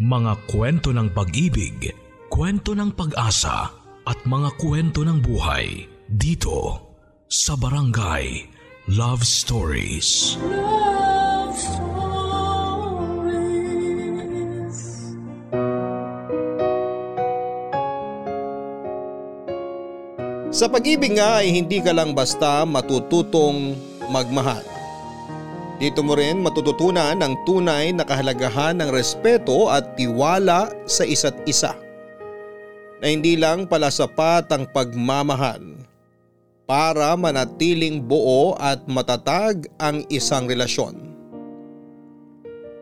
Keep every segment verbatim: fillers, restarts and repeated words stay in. Mga kwento ng pag-ibig, kwento ng pag-asa at mga kwento ng buhay dito sa Barangay Love Stories. Love Stories. Sa pag-ibig nga ay hindi ka lang basta matututong magmahal. Dito mo rin matututunan ang tunay na kahalagahan ng respeto at tiwala sa isa't isa. Na hindi lang pala sapat ang pagmamahal para manatiling buo at matatag ang isang relasyon.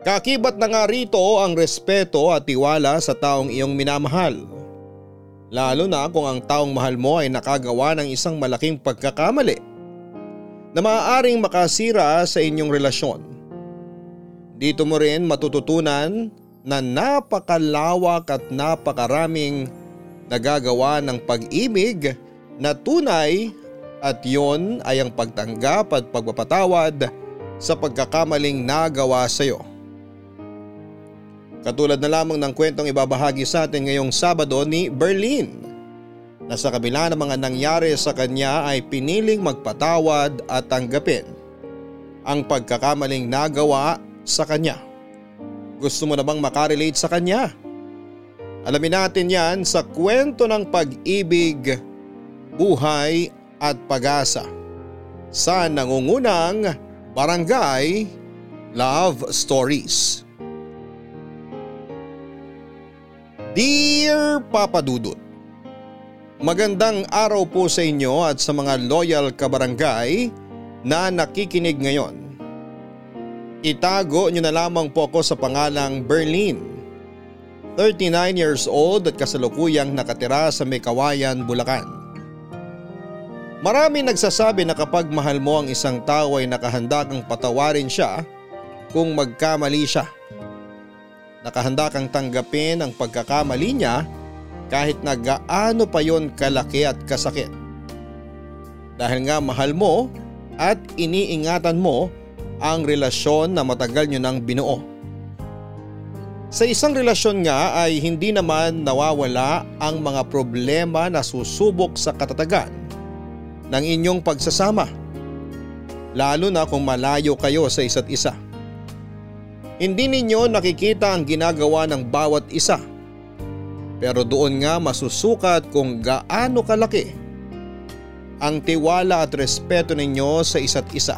Kakibat na nga rito ang respeto at tiwala sa taong iyong minamahal. Lalo na kung ang taong mahal mo ay nakagawa ng isang malaking pagkakamali na maaaring makasira sa inyong relasyon. Dito mo rin matututunan na napakalawak at napakaraming nagagawa ng pag-ibig na tunay at yon ay ang pagtanggap at pagpapatawad sa pagkakamaling nagawa sa iyo. Katulad na lamang ng kwentong ibabahagi sa atin ngayong Sabado ni Berlyn, na sa kabila ng mga nangyari sa kanya ay piniling magpatawad at tanggapin ang pagkakamaling nagawa sa kanya. Gusto mo na bang makarelate sa kanya? Alamin natin yan sa kwento ng pag-ibig, buhay at pag-asa sa nangungunang Barangay Love Stories. Dear Papa Dudut, magandang araw po sa inyo at sa mga loyal kabarangay na nakikinig ngayon. Itago nyo na lamang po ako sa pangalang Berlyn, thirty-nine years old at kasalukuyang nakatira sa Meykawayan, Bulacan. Marami nagsasabi na kapag mahal mo ang isang tao ay nakahanda kang patawarin siya kung magkamali siya. Nakahanda kang tanggapin ang pagkakamali niya kahit na gaano pa yon kalaki at kasakit. Dahil nga mahal mo at iniingatan mo ang relasyon na matagal nyo nang binuo. Sa isang relasyon nga ay hindi naman nawawala ang mga problema na susubok sa katatagan ng inyong pagsasama, lalo na kung malayo kayo sa isa't isa. Hindi ninyo nakikita ang ginagawa ng bawat isa, pero doon nga masusukat kung gaano kalaki ang tiwala at respeto ninyo sa isa't isa.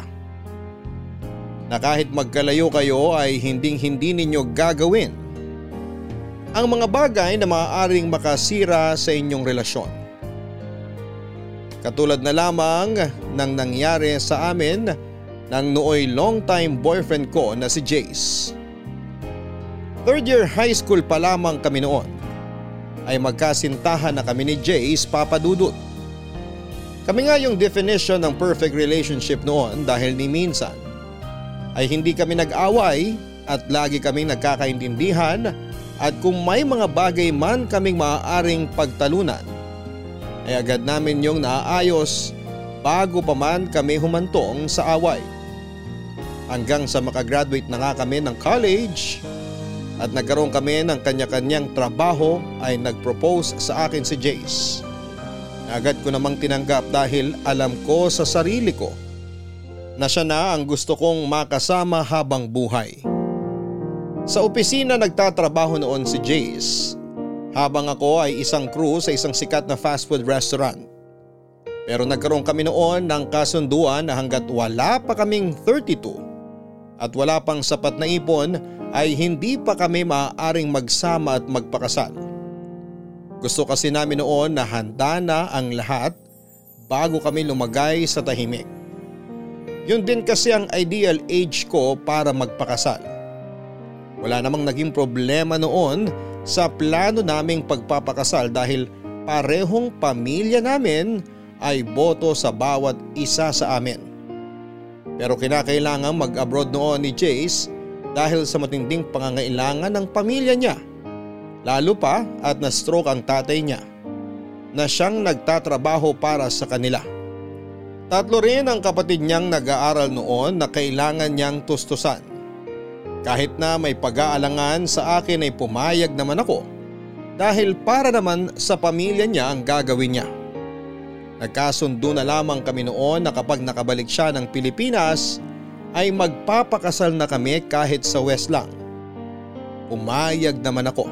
Na kahit magkalayo kayo ay hinding-hindi ninyo gagawin ang mga bagay na maaaring makasira sa inyong relasyon. Katulad na lamang ng nangyari sa amin ng nooy long-time boyfriend ko na si Jace. Third year high school pa lamang kami noon ay magkasintahan na kami ni Jace, Papa Dudut. Kami nga yung definition ng perfect relationship noon dahil ni minsan ay hindi kami nag-away at lagi kaming nagkakaintindihan, at kung may mga bagay man kaming maaaring pagtalunan ay agad namin yung naaayos bago pa man kami humantong sa away. Hanggang sa makagraduate na nga kami ng college at nagkaroon kami ng kanya-kanyang trabaho ay nag-propose sa akin si Jace. Agad ko namang tinanggap dahil alam ko sa sarili ko na siya na ang gusto kong makasama habang buhay. Sa opisina nagtatrabaho noon si Jace, habang ako ay isang crew sa isang sikat na fast food restaurant. Pero nagkaroon kami noon ng kasunduan na hanggat wala pa kaming thirty-two at wala pang sapat na ipon ay hindi pa kami maaaring magsama at magpakasal. Gusto kasi namin noon na handa na ang lahat bago kami lumagay sa tahimik. Yun din kasi ang ideal age ko para magpakasal. Wala namang naging problema noon sa plano naming pagpapakasal dahil parehong pamilya namin ay boto sa bawat isa sa amin. Pero kinakailangan mag-abroad noon ni Jace dahil sa matinding pangangailangan ng pamilya niya. Lalo pa at na-stroke ang tatay niya na siyang nagtatrabaho para sa kanila. Tatlo rin ang kapatid niyang nag-aaral noon na kailangan niyang tustusan. Kahit na may pag-aalangan sa akin ay pumayag naman ako dahil para naman sa pamilya niya ang gagawin niya. Nagkasundo na lamang kami noon na kapag nakabalik siya ng Pilipinas ay magpapakasal na kami kahit sa West lang. Pumayag naman ako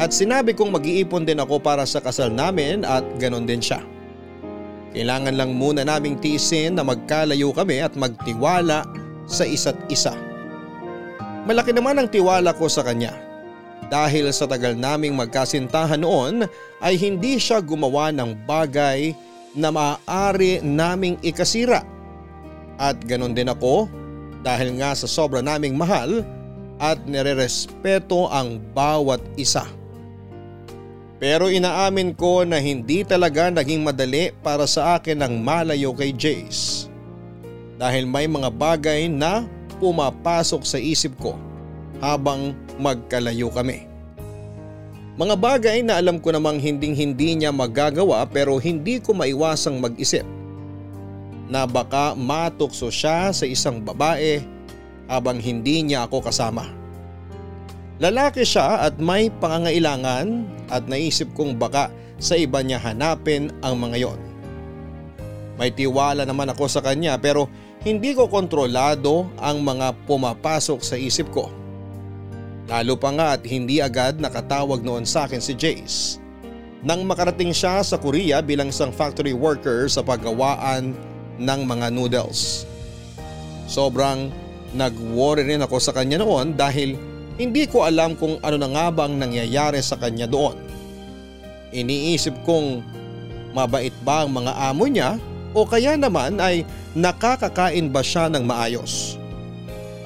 at sinabi kong mag-iipon din ako para sa kasal namin at ganon din siya. Kailangan lang muna naming tiisin na magkalayo kami at magtiwala sa isa't isa. Malaki naman ang tiwala ko sa kanya. Dahil sa tagal naming magkasintahan noon ay hindi siya gumawa ng bagay na maaari naming ikasira. At ganun din ako dahil nga sa sobra naming mahal at nirerespeto ang bawat isa. Pero inaamin ko na hindi talaga naging madali para sa akin ang malayo kay Jace. Dahil may mga bagay na pumapasok sa isip ko habang magkalayo kami. Mga bagay na alam ko namang hinding hindi niya magagawa pero hindi ko maiwasang mag-isip na baka matukso siya sa isang babae habang hindi niya ako kasama. Lalaki siya at may pangangailangan at naisip kong baka sa iba niya hanapin ang mga yon. May tiwala naman ako sa kanya pero hindi ko kontrolado ang mga pumapasok sa isip ko. Lalo pa nga at hindi agad nakatawag noon sa akin si Jace nang makarating siya sa Korea bilang isang factory worker sa paggawaan ng mga noodles. Sobrang nag-worry rin ako sa kanya noon dahil hindi ko alam kung ano na nga bang nangyayari sa kanya doon. Iniisip kong mabait ba ang mga amo niya o kaya naman ay nakakakain ba siya ng maayos.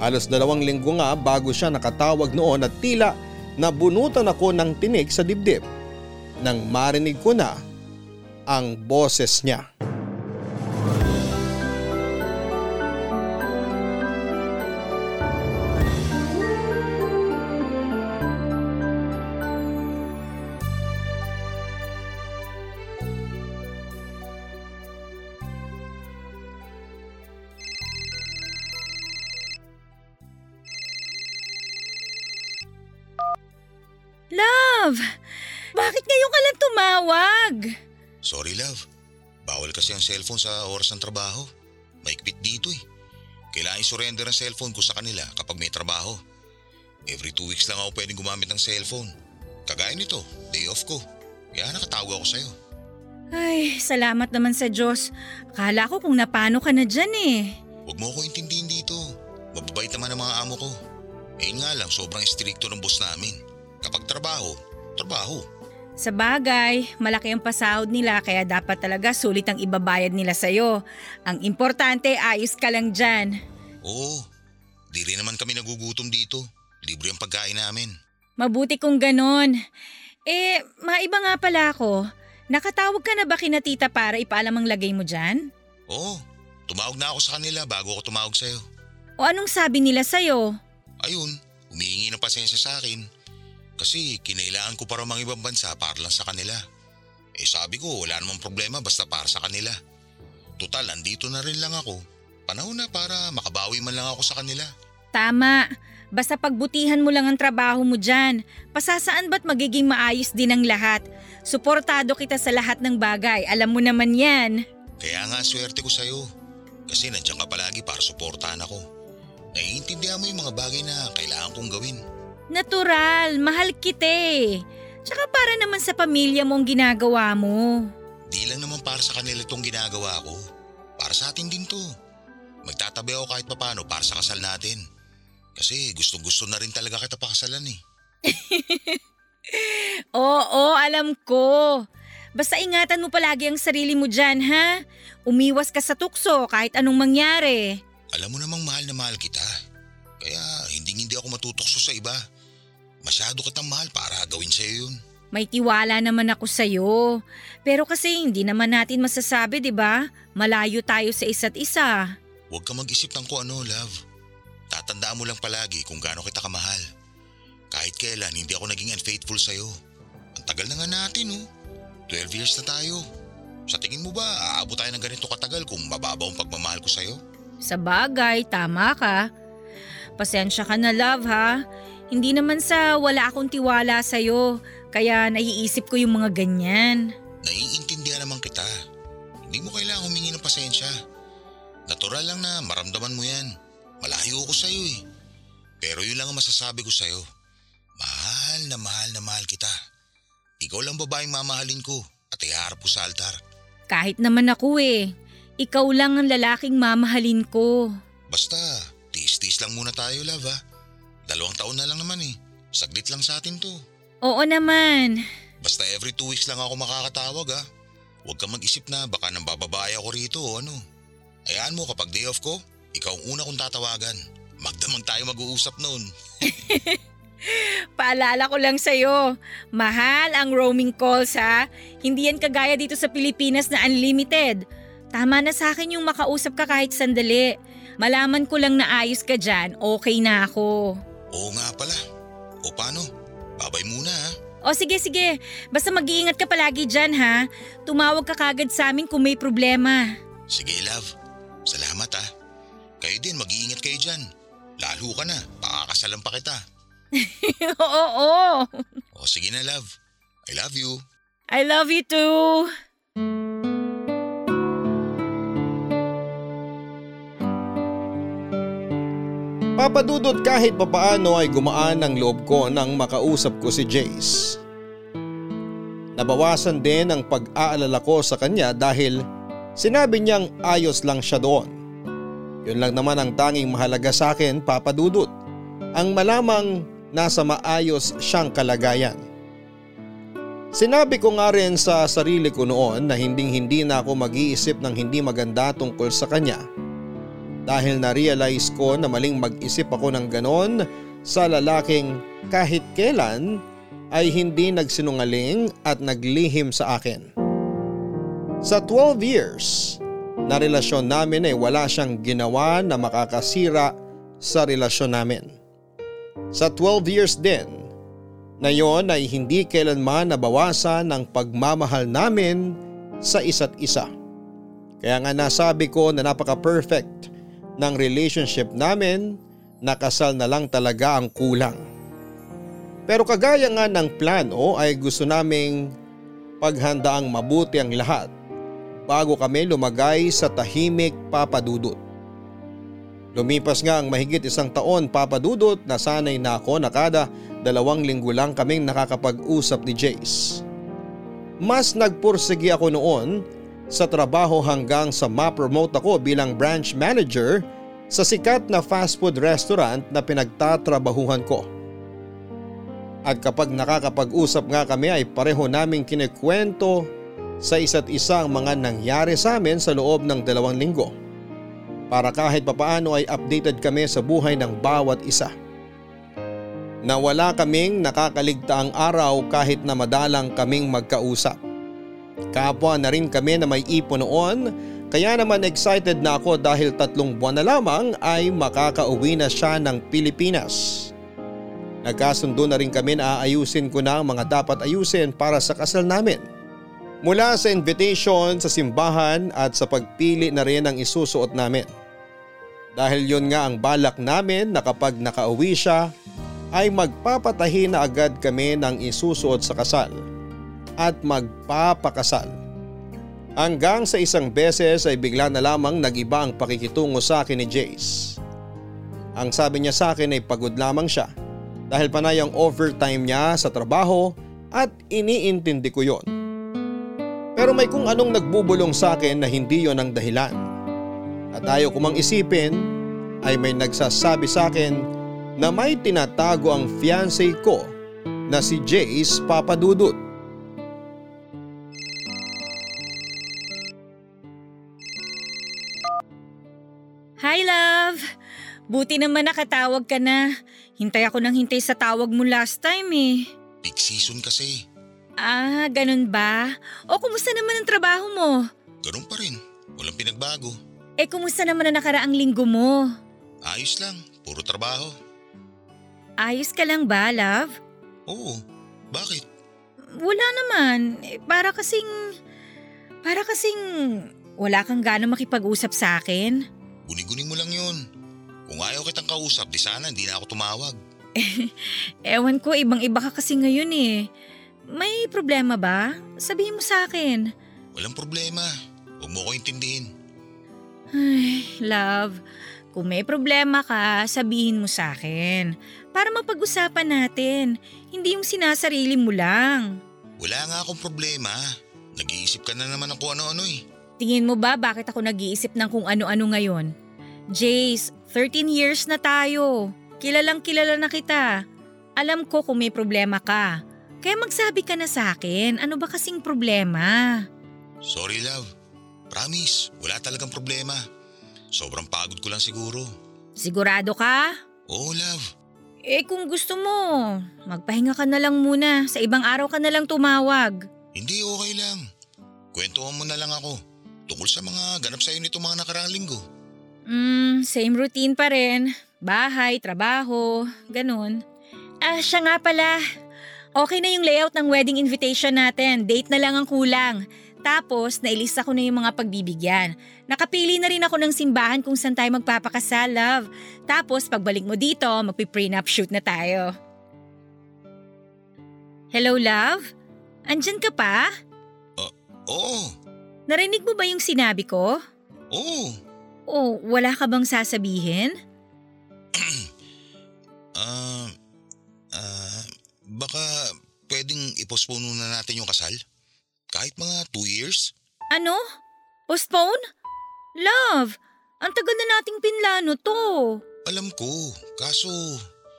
Alos dalawang linggo nga bago siya nakatawag noon at tila nabunutan ako ng tinik sa dibdib nang marinig ko na ang boses niya. Bakit ngayon ka lang tumawag? Sorry love, bawal kasi ang cellphone sa oras ng trabaho. Maikpit dito eh. Kailangan i-surrender ang cellphone ko sa kanila kapag may trabaho. Every two weeks lang ako pwedeng gumamit ng cellphone. Kagaya nito, day off ko. Kaya nakatawa ako sa'yo. Ay, salamat naman sa Diyos. Akala ko kung napano ka na dyan eh. Huwag mo ko intindihin dito. Mababait naman ang mga amo ko. Eh nga lang, sobrang stricto ng boss namin. Kapag trabaho, trabaho. Sa bagay, malaki ang pasahod nila kaya dapat talaga sulit ang ibabayad nila sa'yo. Ang importante, ayos ka lang dyan. Oo, di rin naman kami nagugutom dito. Libre ang pagkain namin. Mabuti kung ganon. Eh, maiba nga pala ako. Nakatawag ka na ba kina tita para ipaalam ang lagay mo dyan? Oo, tumawag na ako sa kanila bago ako tumawag sa'yo. O anong sabi nila sa'yo? Ayun, humihingi ng pasensya sa akin. Kasi kinailangan ko para mga ibang bansa para lang sa kanila. Eh sabi ko wala namang problema basta para sa kanila. Total, andito na rin lang ako. Panahon na para makabawi man lang ako sa kanila. Tama. Basta pagbutihan mo lang ang trabaho mo dyan. Pasasaan ba't magiging maayos din ang lahat? Suportado kita sa lahat ng bagay. Alam mo naman yan. Kaya nga swerte ko sa'yo. Kasi nandiyan ka palagi para suportahan ako. Naiintindihan mo yung mga bagay na kailangan kong gawin. Natural, mahal kita eh. Tsaka para naman sa pamilya mo ang ginagawa mo. Di lang naman para sa kanila itong ginagawa ko. Para sa atin din to. Magtatabi ako kahit papano para sa kasal natin. Kasi gustong-gusto na rin talaga kita pakasalan eh. Oo, alam ko. Basta ingatan mo palagi ang sarili mo dyan ha. Umiwas ka sa tukso kahit anong mangyari. Alam mo namang mahal na mahal kita. Kaya hindi hindi ako matutokso sa iba. Masyado kitang mahal para gawin sa'yo yun. May tiwala naman ako sa'yo. Pero kasi hindi naman natin masasabi, di ba? Malayo tayo sa isa't isa. Huwag ka mag-isip ng kung ano, love. Tatandaan mo lang palagi kung gaano kita kamahal. Kahit kailan, hindi ako naging unfaithful sa'yo. Ang tagal na nga natin, oh. twelve years na tayo. Sa tingin mo ba, aabot tayo ng ganito katagal kung mababaw ang pagmamahal ko sa'yo? Sa bagay, tama ka. Pasensya ka na, love, ha? Hindi naman sa wala akong tiwala sa'yo, kaya naiisip ko yung mga ganyan. Naiintindihan naman kita. Hindi mo kailangang humingi ng pasensya. Natural lang na maramdaman mo yan. Malayo ako sa'yo eh. Pero yun lang ang masasabi ko sa'yo. Mahal na mahal na mahal kita. Ikaw lang babaeng mamahalin ko at iharap ko sa altar. Kahit naman ako eh. Ikaw lang ang lalaking mamahalin ko. Basta, tiis-tiis lang muna tayo, love, ha? Dalawang taon na lang naman eh. Saglit lang sa atin to. Oo naman. Basta every two weeks lang ako makakatawag, ha? Huwag kang mag-isip na baka nang bababaya ko rito o ano. Hayaan mo kapag day off ko, ikaw ang una kong tatawagan. Magdamang tayo mag-uusap noon. Paalala ko lang sa'yo, mahal ang roaming calls, ha? Hindi yan kagaya dito sa Pilipinas na unlimited. Tama na sa akin yung makausap ka kahit sandali. Malaman ko lang na ayos ka dyan, okay na ako. Oo nga pala. O paano? Babay muna ha. O sige, sige. Basta mag-iingat ka palagi dyan ha. Tumawag ka kagad sa amin kung may problema. Sige love. Salamat ha. Kayo din, mag-iingat kayo dyan. Lalo ka na, pakakasalan pa kita. Oo, oo. O sige na love. I love you. I love you too. Papa Dudut, kahit papaano ay gumaan ang loob ko nang makausap ko si Jace. Nabawasan din ang pag-aalala ko sa kanya dahil sinabi niyang ayos lang siya doon. Yun lang naman ang tanging mahalaga sa akin, Papa Dudut, ang malamang nasa maayos siyang kalagayan. Sinabi ko nga rin sa sarili ko noon na hinding-hindi na ako mag-iisip ng hindi maganda tungkol sa kanya. Dahil na-realize ko na maling mag-isip ako ng ganon sa lalaking kahit kailan ay hindi nagsinungaling at naglihim sa akin. Sa twelve years na relasyon namin ay wala siyang ginawa na makakasira sa relasyon namin. Sa twelve years din na yon ay hindi kailanman nabawasan ang pagmamahal namin sa isa't isa. Kaya nga nasabi ko na napaka-perfect ng relationship namin, nakasal na lang talaga ang kulang. Pero kagaya nga ng plano ay gusto naming paghandaang mabuti ang lahat bago kami lumagay sa tahimik, Papa Dudut. Lumipas nga ang mahigit isang taon, Papa Dudut, na sanay na ako na kada dalawang linggo lang kaming nakakapag-usap ni Jace. Mas nagpursigi ako noon sa trabaho hanggang sa ma-promote ako bilang branch manager sa sikat na fast food restaurant na pinagtatrabahuhan ko. At kapag nakakapag-usap nga kami ay pareho naming kinekwento sa isa't isa ang mga nangyari sa amin sa loob ng dalawang linggo. Para kahit papaano ay updated kami sa buhay ng bawat isa. Nawala kaming nakakaligtaang araw kahit na madalang kaming magkausap. Kapwa na rin kami na may ipon noon, kaya naman excited na ako dahil tatlong buwan na lamang ay makakauwi na siya ng Pilipinas. Nagkasundo na rin kami na aayusin ko na ang mga dapat ayusin para sa kasal namin. Mula sa invitation, sa simbahan at sa pagpili na rin ang isusuot namin. Dahil yun nga ang balak namin na kapag nakauwi siya ay magpapatahi na agad kami ng isusuot sa kasal at magpapakasal. Hanggang sa isang beses ay bigla na lamang nag-iba ang pakikitungo sa akin ni Jace. Ang sabi niya sa akin ay pagod lamang siya dahil panay ang overtime niya sa trabaho at iniintindi ko yon. Pero may kung anong nagbubulong sa akin na hindi yon ang dahilan. At ayaw kumang isipin ay may nagsasabi sa akin na may tinatago ang fiancé ko na si Jace, Papa Dudut. Hi love! Buti naman nakatawag ka na. Hintay ako ng hintay sa tawag mo last time eh. Peak season kasi. Ah, ganun ba? O kumusta naman ang trabaho mo? Ganun pa rin. Walang pinagbago. Eh kumusta naman ang nakaraang linggo mo? Ayos lang. Puro trabaho. Ayos ka lang ba love? Oo. Bakit? Wala naman. Eh, para kasing… Para kasing… Wala kang gana makipag-usap sa akin. Guni-guni mo lang yun. Kung ayaw kitang kausap, di sana hindi na ako tumawag. Ewan ko, ibang-iba ka kasi ngayon eh. May problema ba? Sabihin mo sa akin. Walang problema. Huwag mo ko intindihin. Ay, love. Kung may problema ka, sabihin mo sa akin. Para mapag-usapan natin. Hindi yung sinasarili mo lang. Wala nga akong problema. Nag-iisip ka na naman ng kung ano-ano eh. Tingin mo ba bakit ako nag-iisip ng kung ano-ano ngayon? Jace, thirteen years na tayo. Kilalang kilala na kita. Alam ko kung may problema ka. Kaya magsabi ka na sa akin, ano ba kasing problema? Sorry love. Promise, wala talagang problema. Sobrang pagod ko lang siguro. Sigurado ka? Oo love. Eh kung gusto mo, magpahinga ka na lang muna. Sa ibang araw ka na lang tumawag. Hindi, okay lang. Kwentuhan mo na lang ako. Tungkol sa mga ganap sa'yo nito mga nakaraang linggo. Mm, same routine pa rin. Bahay, trabaho, ganun. Ah, siya nga pala. Okay na yung layout ng wedding invitation natin. Date na lang ang kulang. Tapos, nailista ko na yung mga pagbibigyan. Nakapili na rin ako ng simbahan kung saan tayo magpapakasal, love. Tapos, pagbalik mo dito, magpiprenup shoot na tayo. Hello, love? Andyan ka pa? Uh, oo. Narinig mo ba yung sinabi ko? Oo. Oh, wala ka bang sasabihin? Ah, uh, uh, baka pwedeng i-postpone na natin yung kasal? Kahit mga two years? Ano? Postpone? Love, ang tagal na nating pinlano to. Alam ko, kaso…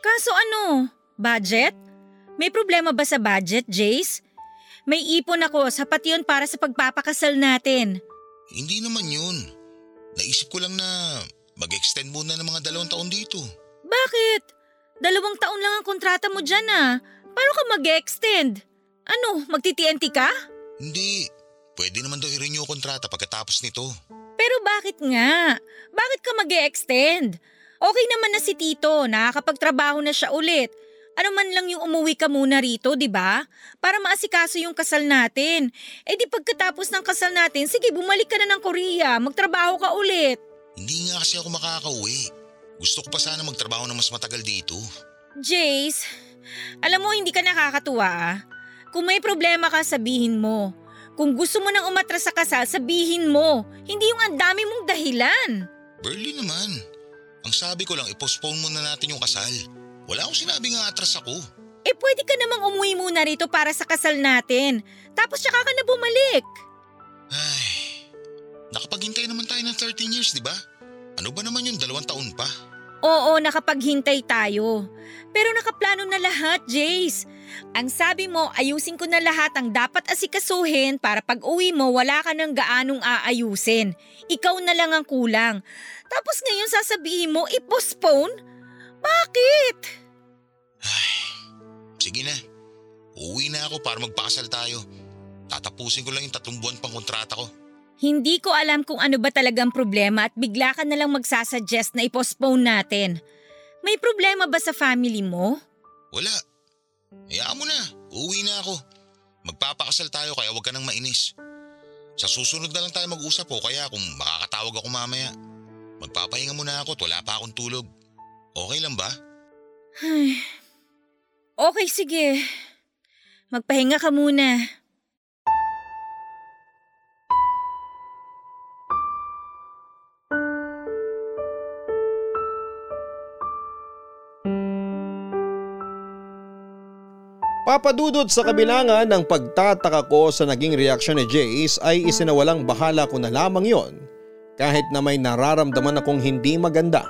Kaso ano? Budget? May problema ba sa budget, Jace? May ipon ako, sapat yun para sa pagpapakasal natin. Hindi naman yun. Naisip ko lang na mag-extend muna ng mga dalawang taon dito. Bakit? Dalawang taon lang ang kontrata mo dyan ah. Paano ka mag-extend? Ano, magti-T N T ka? Hindi. Pwede naman daw i-renew kontrata pagkatapos nito. Pero bakit nga? Bakit ka mag-extend? Okay naman na si Tito, nakakapagtrabaho na siya ulit. Ano man lang yung umuwi ka muna rito, di ba? Para maasikaso yung kasal natin. Eh di pagkatapos ng kasal natin, sige bumalik ka na ng Korea, magtrabaho ka ulit. Hindi nga kasi ako makakauwi. Gusto ko pa sana magtrabaho na mas matagal dito. Jace, alam mo hindi ka nakakatuwa ah. Kung may problema ka, sabihin mo. Kung gusto mo nang umatras sa kasal, sabihin mo. Hindi yung ang dami mong dahilan. Berlyn naman. Ang sabi ko lang, i-postpone muna natin yung kasal. Wala akong sinabi nga atras ako. Eh pwede ka namang umuwi muna rito para sa kasal natin. Tapos saka ka na bumalik. Ay, nakapaghintay naman tayo ng thirteen years, di ba? Ano ba naman yung dalawang taon pa? Oo, nakapaghintay tayo. Pero nakaplano na lahat, Jace. Ang sabi mo, ayusin ko na lahat ang dapat asikasuhin para pag uwi mo wala ka ng gaanong aayusin. Ikaw na lang ang kulang. Tapos ngayon sasabihin mo, i-postpone? Bakit? Ay, sige na. Uuwi na ako para magpakasal tayo. Tatapusin ko lang yung tatlong buwan pang kontrata ko. Hindi ko alam kung ano ba talagang problema at bigla ka na lang magsasuggest na i-postpone natin. May problema ba sa family mo? Wala. Hayaan mo na. Uuwi na ako. Magpapakasal tayo kaya huwag ka nang mainis. Sa susunod na lang tayo mag-usap o kaya kung makakatawag ako mamaya. Magpapahinga muna ako at wala pa akong tulog. Okay lang ba? Ay, okay, sige. Magpahinga ka muna. Papadudot sa kabilangan ng pagtataka ko sa naging reaksyon ni Jace ay isinawalang bahala ko na lamang yon kahit na may nararamdaman akong hindi maganda.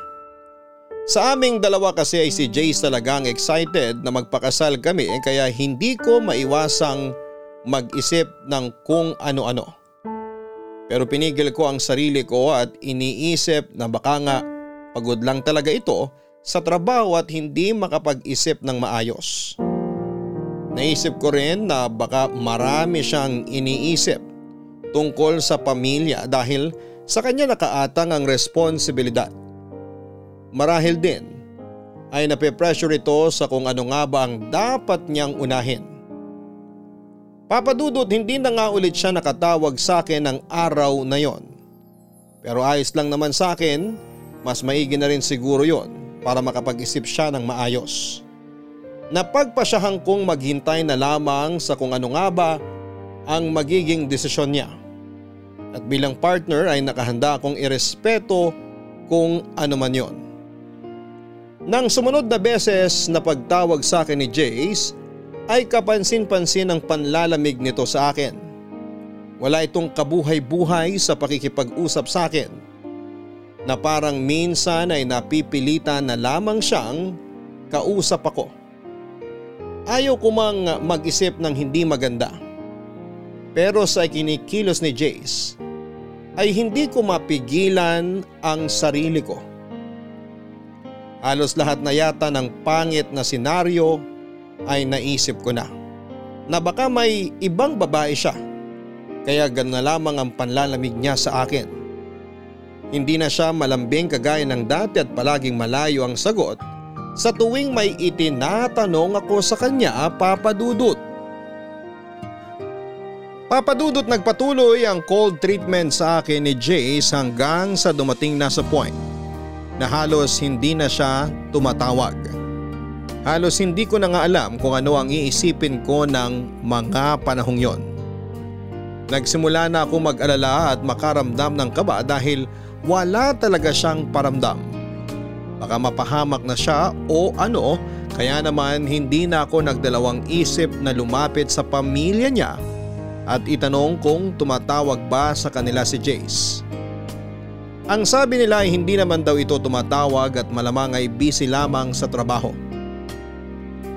Sa aming dalawa kasi ay si Jace talagang excited na magpakasal kami kaya hindi ko maiwasang mag-isip ng kung ano-ano. Pero pinigil ko ang sarili ko at iniisip na baka nga pagod lang talaga ito sa trabaho at hindi makapag-isip ng maayos. Naisip ko rin na baka marami siyang iniisip tungkol sa pamilya dahil sa kanya nakaatang ang responsibilidad. Marahil din ay nape-pressure ito sa kung ano nga ba ang dapat niyang unahin. Papadudot, hindi na nga ulit siya nakatawag sa akin ng araw na yon. Pero ayos lang naman sa akin Mas maigi na rin siguro yon para makapag-isip siya ng maayos. Napagpasyahan kong maghintay na lamang sa kung ano nga ba ang magiging desisyon niya. At bilang partner ay nakahanda akong irespeto kung ano man yon. Nang sumunod na beses na pagtawag sa akin ni Jace ay kapansin-pansin ang panlalamig nito sa akin. Wala itong kabuhay-buhay sa pakikipag-usap sa akin, na parang minsan ay napipilitan na lamang siyang kausap ako. Ayaw ko mang mag-isip ng hindi maganda. Pero sa kinikilos ni Jace ay hindi ko mapigilan ang sarili ko. Halos lahat na yata ng pangit na senaryo ay naisip ko na, na baka may ibang babae siya, kaya ganun na lamang ang panlalamig niya sa akin. Hindi na siya malambing kagaya ng dati at palaging malayo ang sagot sa tuwing may itinatanong ako sa kanya, Papa Dudut. Papa Dudut, nagpatuloy ang cold treatment sa akin ni Jace hanggang sa dumating na sa point na halos hindi na siya tumatawag. Halos hindi ko na nga alam kung ano ang iisipin ko ng mga panahong yon. Nagsimula na ako mag-alala at makaramdam ng kaba dahil wala talaga siyang paramdam. Baka mapahamak na siya o ano, kaya naman hindi na ako nagdalawang isip na lumapit sa pamilya niya at itanong kung tumatawag ba sa kanila si Jace. Ang sabi nila ay hindi naman daw ito tumatawag at malamang ay busy lamang sa trabaho.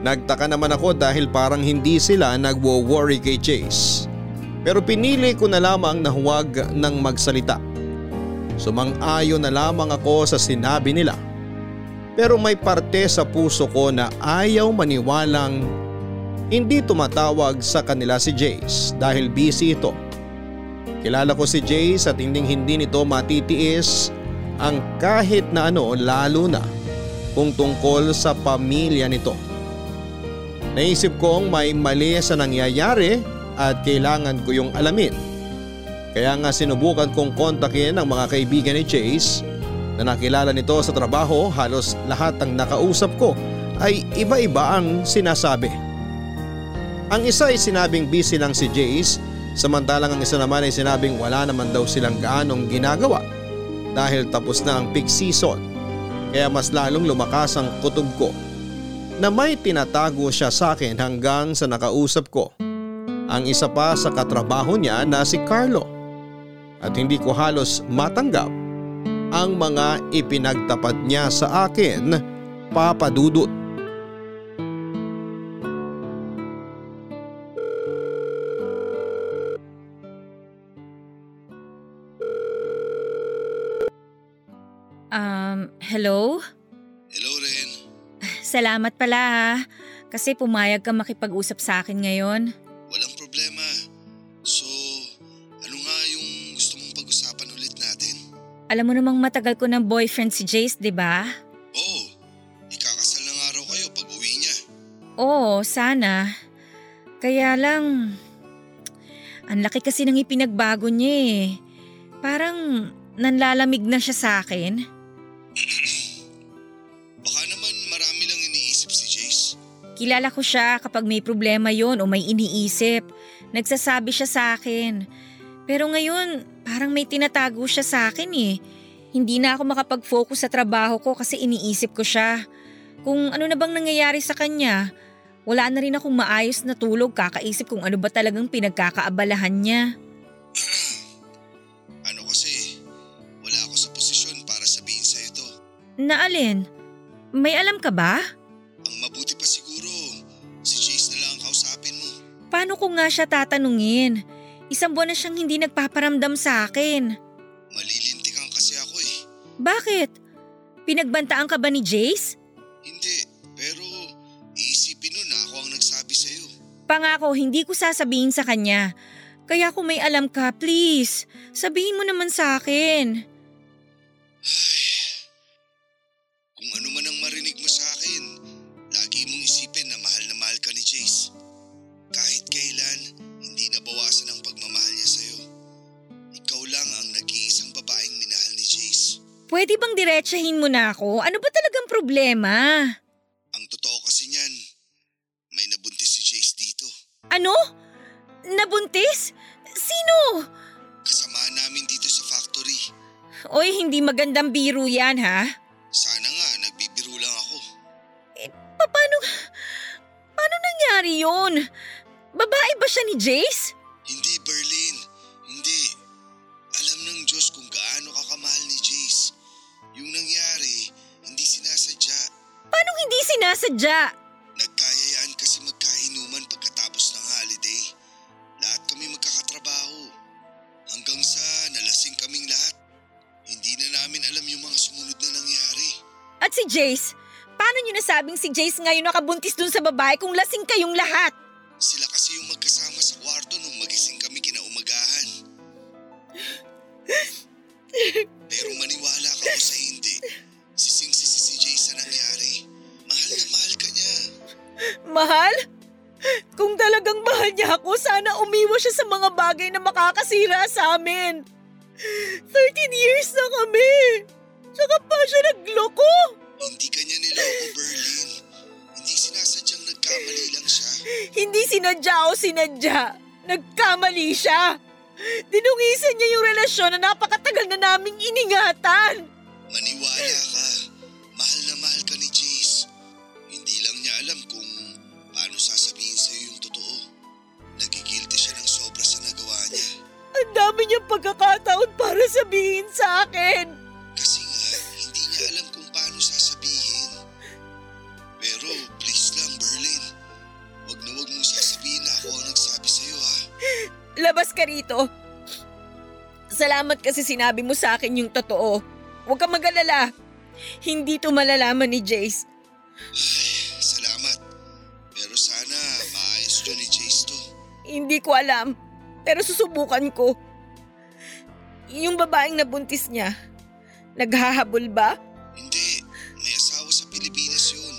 Nagtaka naman ako dahil parang hindi sila nagwo-worry kay Jace. Pero pinili ko na lamang na huwag nang magsalita. Sumang-ayon na lamang ako sa sinabi nila, pero may parte sa puso ko na ayaw maniwalang hindi tumatawag sa kanila si Jace dahil busy ito. Kilala ko si Jace at hindi hindi nito matitiis ang kahit na ano, lalo na kung tungkol sa pamilya nito. Naisip kong may mali sa nangyayari at kailangan ko yung alamin. Kaya nga sinubukan kong kontakin ang mga kaibigan ni Jace na nakilala nito sa trabaho. Halos lahat ng nakausap ko ay iba-iba ang sinasabi. Ang isa ay sinabing busy lang si Jace, samantalang ang isa naman ay sinabing wala naman daw silang gaanong ginagawa dahil tapos na ang peak season. Kaya mas lalong lumakas ang kutob ko na may tinatago siya sa akin hanggang sa nakausap ko ang isa pa sa katrabaho niya na si Carlo. At hindi ko halos matanggap ang mga ipinagtapat niya sa akin, Papa Dudut. Um, hello? Hello Ren. Salamat pala ha, kasi pumayag ka makipag-usap sa akin ngayon. Walang problema. Alam mo namang matagal ko ng boyfriend si Jace, di ba? Oo, ikakasal ng araw kayo pag uwi niya. Oo, sana. Kaya lang, ang laki kasi ng ipinagbago niya eh. Parang nanlalamig na siya sa akin. Baka naman marami lang iniisip si Jace. Kilala ko siya, kapag may problema yon o may iniisip, nagsasabi siya sa akin. Pero ngayon, parang may tinatago siya sa akin eh. Hindi na ako makapag-focus sa trabaho ko kasi iniisip ko siya. Kung ano na bang nangyayari sa kanya, wala na rin akong maayos na tulog, kakaisip kung ano ba talagang pinagkakaabalahan niya. Ano kasi, wala ako sa posisyon para sabihin sa'yo to. Na alin? May alam ka ba? Ang mabuti pa siguro, si Jace na lang ang kausapin mo. Paano ko nga siya tatanungin? Isang buwan na siyang hindi nagpaparamdam sa akin. Malilintikan kasi ako eh. Bakit? Pinagbantaan ka ba ni Jace? Hindi, pero iisipin nun na ako ang nagsabi sa'yo. Pangako, hindi ko sasabihin sa kanya. Kaya kung may alam ka, please, sabihin mo naman sa akin. Ay, kung ano man ang marinig mo sa akin, lagi mong isipin na mahal na mahal ka ni Jace. Kahit kailan, hindi nabawasan ang pagmamahal niya sa'yo. Ikaw lang ang nag-iisang babaeng minahal ni Jace. Pwede bang diretsahin mo na ako? Ano ba talagang problema? Ang totoo kasi niyan, may nabuntis si Jace dito. Ano? Nabuntis? Sino? Kasamaan namin dito sa factory. Oy, hindi magandang biro yan ha? Sana nga, nagbibiro lang ako. Eh, paano, paano nangyari yun? Babae ba siya ni Jace? Hindi, Berlyn. Hindi. Alam ng Diyos kung gaano kakamahal ni Jace. Yung nangyari, hindi sinasadya. Paano hindi sinasadya? Nagkayayaan kasi magkahinuman pagkatapos ng holiday. Lahat kami magkakatrabaho. Hanggang sa nalasing kaming lahat. Hindi na namin alam yung mga sumunod na nangyari. At si Jace? Paano nyo nasabing si Jace ngayon nakabuntis dun sa babae kung lasing kayong lahat? Sila kasi yung magkasama sa kwarto nung magising kami kinaumagahan. Pero maniwala ka o sa hindi, sising-sisi si Jace na nangyari. Mahal na mahal ka niya. Mahal? Kung talagang mahal niya ako, sana umiwas siya sa mga bagay na makakasira sa amin. thirteen years na kami. Tsaka pa siya nagloko. Hindi ka niya niloko, Berlyn. Hindi sinasadyang nagkamali lang siya. Hindi sinadya o sinadya. Nagkamali siya. Dinungisan niya yung relasyon na napakatagal na naming iningatan. Maniwala ka. Mahal na mahal ka ni Jace. Hindi lang niya alam kung paano sasabihin sa'yo yung totoo. Nagigilty siya ng sobra sa nagawa niya. Ang dami niyang pagkakataon para sabihin sa akin. Kasi nga, hindi niya alam kung paano sasabihin. Pero please lang, Berlyn. Huwag na huwag mong sasabihin na ako ang nagsabi sa'yo, ha? Labas ka rito. Salamat kasi sinabi mo sa akin yung totoo. Huwag kang mag-alala. Hindi to malalaman ni Jace. Ay, salamat. Pero sana maayos to ni Jace to. Hindi ko alam. Pero susubukan ko. Yung babaeng nabuntis niya, naghahabol ba? Hindi. May asawa sa Pilipinas yun.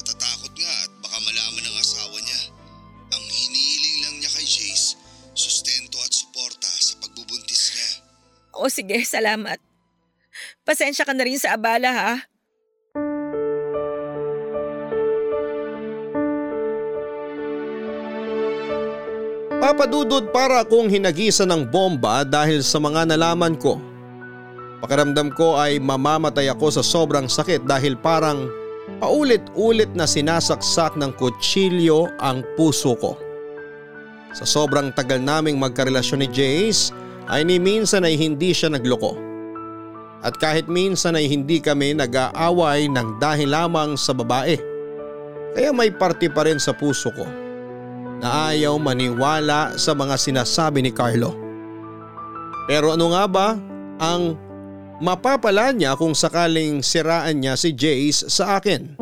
Natatakot nga at baka malaman ng asawa niya. Ang hinihiling lang niya kay Jace, sustento at suporta sa pagbubuntis niya. O sige, salamat. Pasensya ka na rin sa abala ha. Papa Dudut, para akong hinagisa ng bomba dahil sa mga nalaman ko. Pakiramdam ko ay mamamatay ako sa sobrang sakit dahil parang paulit-ulit na sinasaksak ng kutsilyo ang puso ko. Sa sobrang tagal naming magkarelasyon ni Jace ay ni minsan ay hindi siya nagloko. At kahit minsan ay hindi kami nag-aaway ng dahil lamang sa babae. Kaya may parte pa rin sa puso ko na ayaw maniwala sa mga sinasabi ni Carlo. Pero ano nga ba ang mapapala niya kung sakaling siraan niya si Jace sa akin?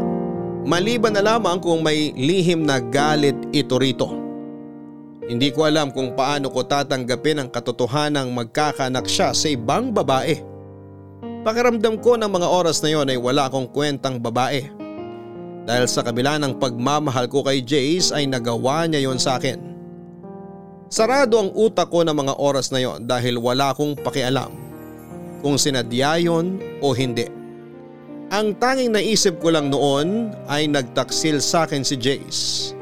Maliban na lamang kung may lihim na galit ito rito. Hindi ko alam kung paano ko tatanggapin ang katotohanang magkakaanak siya sa ibang babae. Pakiramdam ko ng mga oras na yon ay wala akong kwentang babae. Dahil sa kabila ng pagmamahal ko kay Jace ay nagawa niya yon sa akin. Sarado ang utak ko ng mga oras na yon dahil wala akong pakialam kung sinadya yon o hindi. Ang tanging naisip ko lang noon ay nagtaksil sa akin si Jace.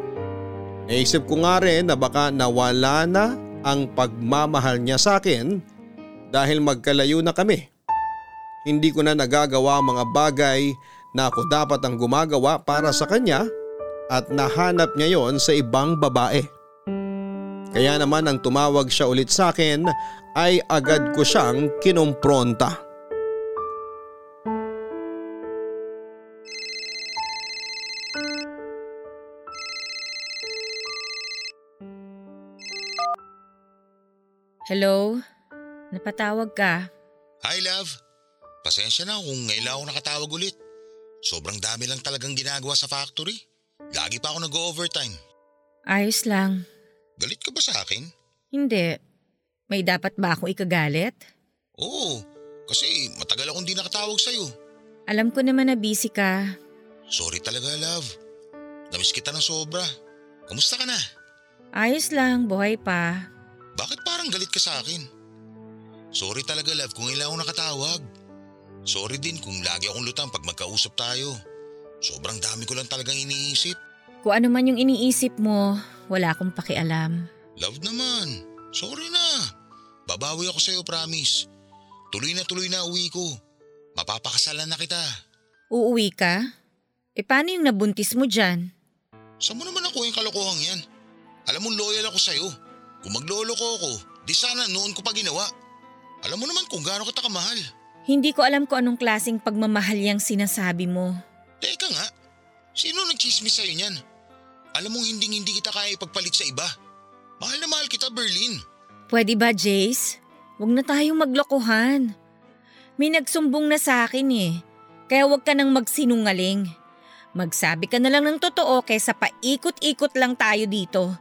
Naisip ko nga rin na baka nawala na ang pagmamahal niya sa akin dahil magkalayo na kami. Hindi ko na nagagawa mga bagay na ako dapat ang gumagawa para sa kanya at nahanap niya yon sa ibang babae. Kaya naman nang tumawag siya ulit sa akin ay agad ko siyang kinompronta. Hello? Napatawag ka? Hi love! Pasensya na kung ngayon ako nakatawag ulit. Sobrang dami lang talagang ginagawa sa factory. Lagi pa ako nag-overtime. Ayos lang. Galit ka ba sa akin? Hindi. May dapat ba ako ikagalit? Oo, kasi matagal akong di nakatawag sa'yo. Alam ko naman na busy ka. Sorry talaga love. Namiss kita ng sobra. Kamusta ka na? Ayos lang, buhay pa. Bakit parang galit ka sa akin? Sorry talaga love kung ilang ako nakatawag. Sorry din kung lagi akong lutang pag magkausap tayo. Sobrang dami ko lang talagang iniisip. Kung ano man yung iniisip mo, wala akong pakialam. Love naman, sorry na. Babawi ako sa'yo, promise. Tuloy na tuloy na uwi ko. Mapapakasalan na kita. Uuwi ka? E paano yung nabuntis mo dyan? Saan mo naman ako yung kalokohan yan? Alam mo loyal ako sa'yo. Kung magloloko ako, di sana noon ko pa ginawa. Alam mo naman kung gaano kita kamahal. Hindi ko alam kung anong klaseng pagmamahal yung sinasabi mo. Teka nga, sino nagchismis sa'yo niyan? Alam mong hinding-hindi kita kaya ipagpalit sa iba. Mahal na mahal kita, Berlyn. Pwede ba, Jace? Huwag na tayong maglokohan. May nagsumbong na sa akin eh. Kaya huwag ka nang magsinungaling. Magsabi ka na lang ng totoo kaysa paikot-ikot lang tayo dito.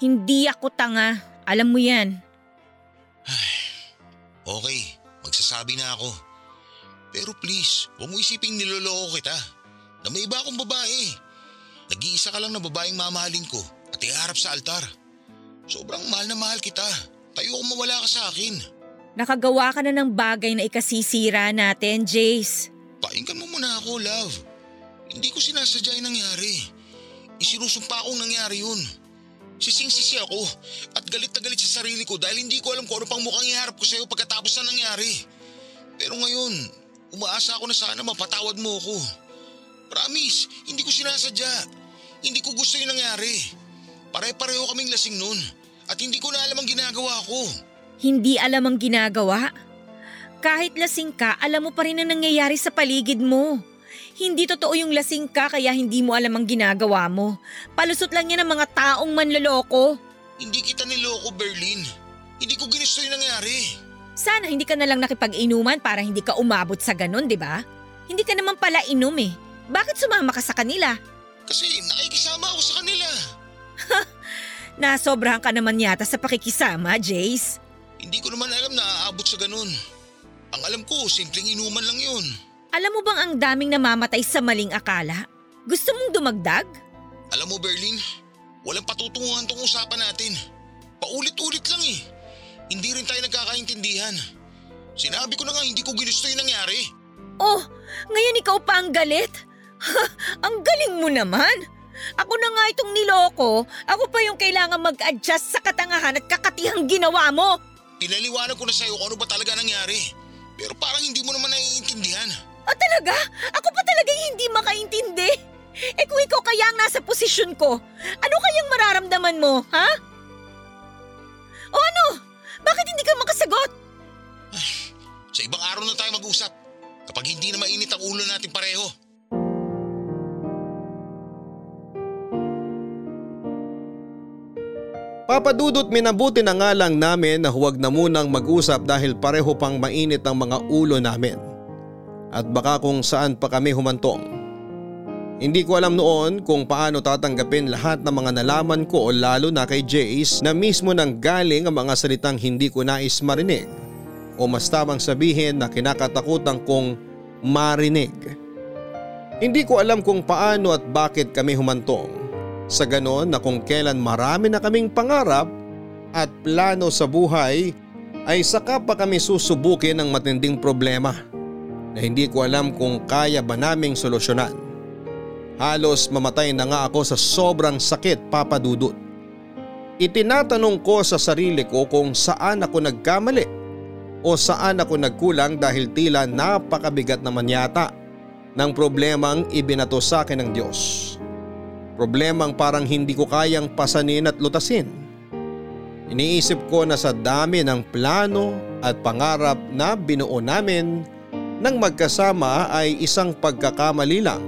Hindi ako tanga. Alam mo yan. Okay, magsasabi na ako. Pero please, huwag mo isiping niloloko kita. Na may iba akong babae. Nag-iisa ka lang na babaeng mamahalin ko at iharap sa altar. Sobrang mahal na mahal kita. Tayo kung mawala ka sa akin. Nakagawa ka na ng bagay na ikasisira natin, Jace. Painggan mo muna ako, love. Hindi ko sinasadya yung nangyari. Isinusumpa akong nangyari yun. Sising-sisi ako at galit na galit sa sarili ko dahil hindi ko alam kung ano pang mukhang iharap ko sa'yo pagkatapos na nangyari. Pero ngayon, umaasa ako na sana mapatawad mo ako. Promise, hindi ko sinasadya. Hindi ko gusto yung nangyari. Pare-pareho kaming lasing nun at hindi ko na alam ang ginagawa ko. Hindi alam ang ginagawa? Kahit lasing ka, alam mo pa rin ang nangyayari sa paligid mo. Hindi totoo yung lasing ka kaya hindi mo alam ang ginagawa mo. Palusot lang yan ang mga taong manloloko. Hindi kita niloko, Berlyn. Hindi ko ginusto yung nangyari. Sana hindi ka na lang nakipag-inuman para hindi ka umabot sa ganun, di ba? Hindi ka naman pala inom eh. Bakit sumama ka sa kanila? Kasi nakikisama ako sa kanila. Nasobrahan ka naman yata sa pakikisama, Jace. Hindi ko naman alam na aabot sa ganun. Ang alam ko, simpleng inuman lang yun. Alam mo bang ang daming namamatay sa maling akala? Gusto mong dumagdag? Alam mo, Berlyn, walang patutunguhan tong usapan natin. Paulit-ulit lang eh. Hindi rin tayo nagkakaintindihan. Sinabi ko na nga hindi ko ginusto yung nangyari. Oh, ngayon ikaw pa ang galit? Ang galing mo naman. Ako na nga itong niloko. Ako pa yung kailangan mag-adjust sa katangahan at kakatihang ginawa mo. Pinaliwanag ko na sa'yo kung ano ba talaga nangyari. Pero parang hindi mo naman naiintindihan. Ah, talaga? Ako pa talaga hindi makaintindi? Eh kung ikaw kaya ang nasa posisyon ko, ano kayang mararamdaman mo, ha? O ano? Bakit hindi ka makasagot? Ay, sa ibang araw na tayo mag-usap kapag hindi na mainit ang ulo natin pareho. Papa Dudut, minabuti na nga lang namin na huwag na munang mag-usap dahil pareho pang mainit ang mga ulo namin. At baka kung saan pa kami humantong. Hindi ko alam noon kung paano tatanggapin lahat ng mga nalaman ko, lalo na kay Jace na mismo nang galing ang mga salitang hindi ko nais marinig o mas tamang sabihin na kinakatakutan kong marinig. Hindi ko alam kung paano at bakit kami humantong sa ganon na kung kailan marami na kaming pangarap at plano sa buhay ay saka pa kami susubukin ng matinding problema na hindi ko alam kung kaya ba naming solusyonan. Halos mamatay na nga ako sa sobrang sakit, Papa Dudut. Itinatanong ko sa sarili ko kung saan ako nagkamali o saan ako nagkulang dahil tila napakabigat naman yata ng problemang ibinato sa akin ng Diyos. Problemang parang hindi ko kayang pasanin at lutasin. Iniisip ko na sa dami ng plano at pangarap na binuo namin nang magkasama ay isang pagkakamali lang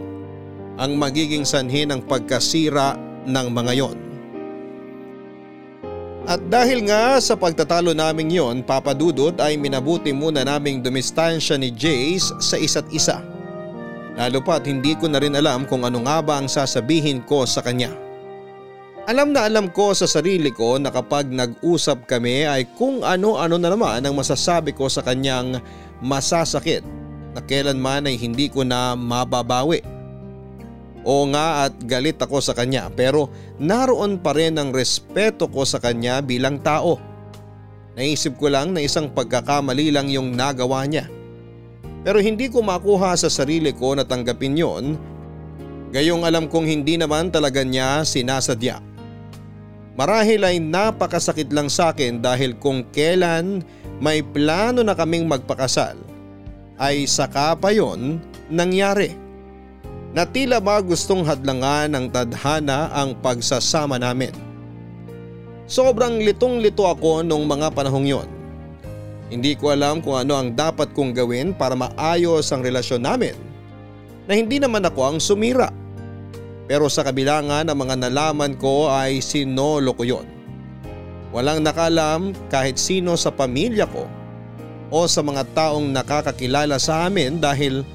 ang magiging sanhi ng pagkasira ng mga yon. At dahil nga sa pagtatalo naming yon, Papa Dudut, ay minabuti muna naming dumistansya ni Jace sa isa't isa. Lalo pa at hindi ko na rin alam kung ano nga ba ang sasabihin ko sa kanya. Alam na alam ko sa sarili ko na kapag nag-usap kami ay kung ano-ano na naman ang masasabi ko sa kanyang masasakit na kailanman ay hindi ko na mababawi. Oo nga at galit ako sa kanya pero naroon pa rin ang respeto ko sa kanya bilang tao. Naisip ko lang na isang pagkakamali lang yung nagawa niya. pero hindi ko makuha sa sarili ko na tanggapin yon. Gayong alam kong hindi naman talaga niya sinasadya. Marahil ay napakasakit lang sa akin dahil kung kailan may plano na kaming magpakasal ay saka pa yon nangyari. Na tila ba gustong hadlangan ng tadhana ang pagsasama namin. Sobrang litong-lito ako nung mga panahong yon. Hindi ko alam kung ano ang dapat kong gawin para maayos ang relasyon namin, na hindi naman ako ang sumira. Pero sa kabila nga ng mga nalaman ko ay sinolo ko yon. Walang nakalam kahit sino sa pamilya ko o sa mga taong nakakakilala sa amin dahil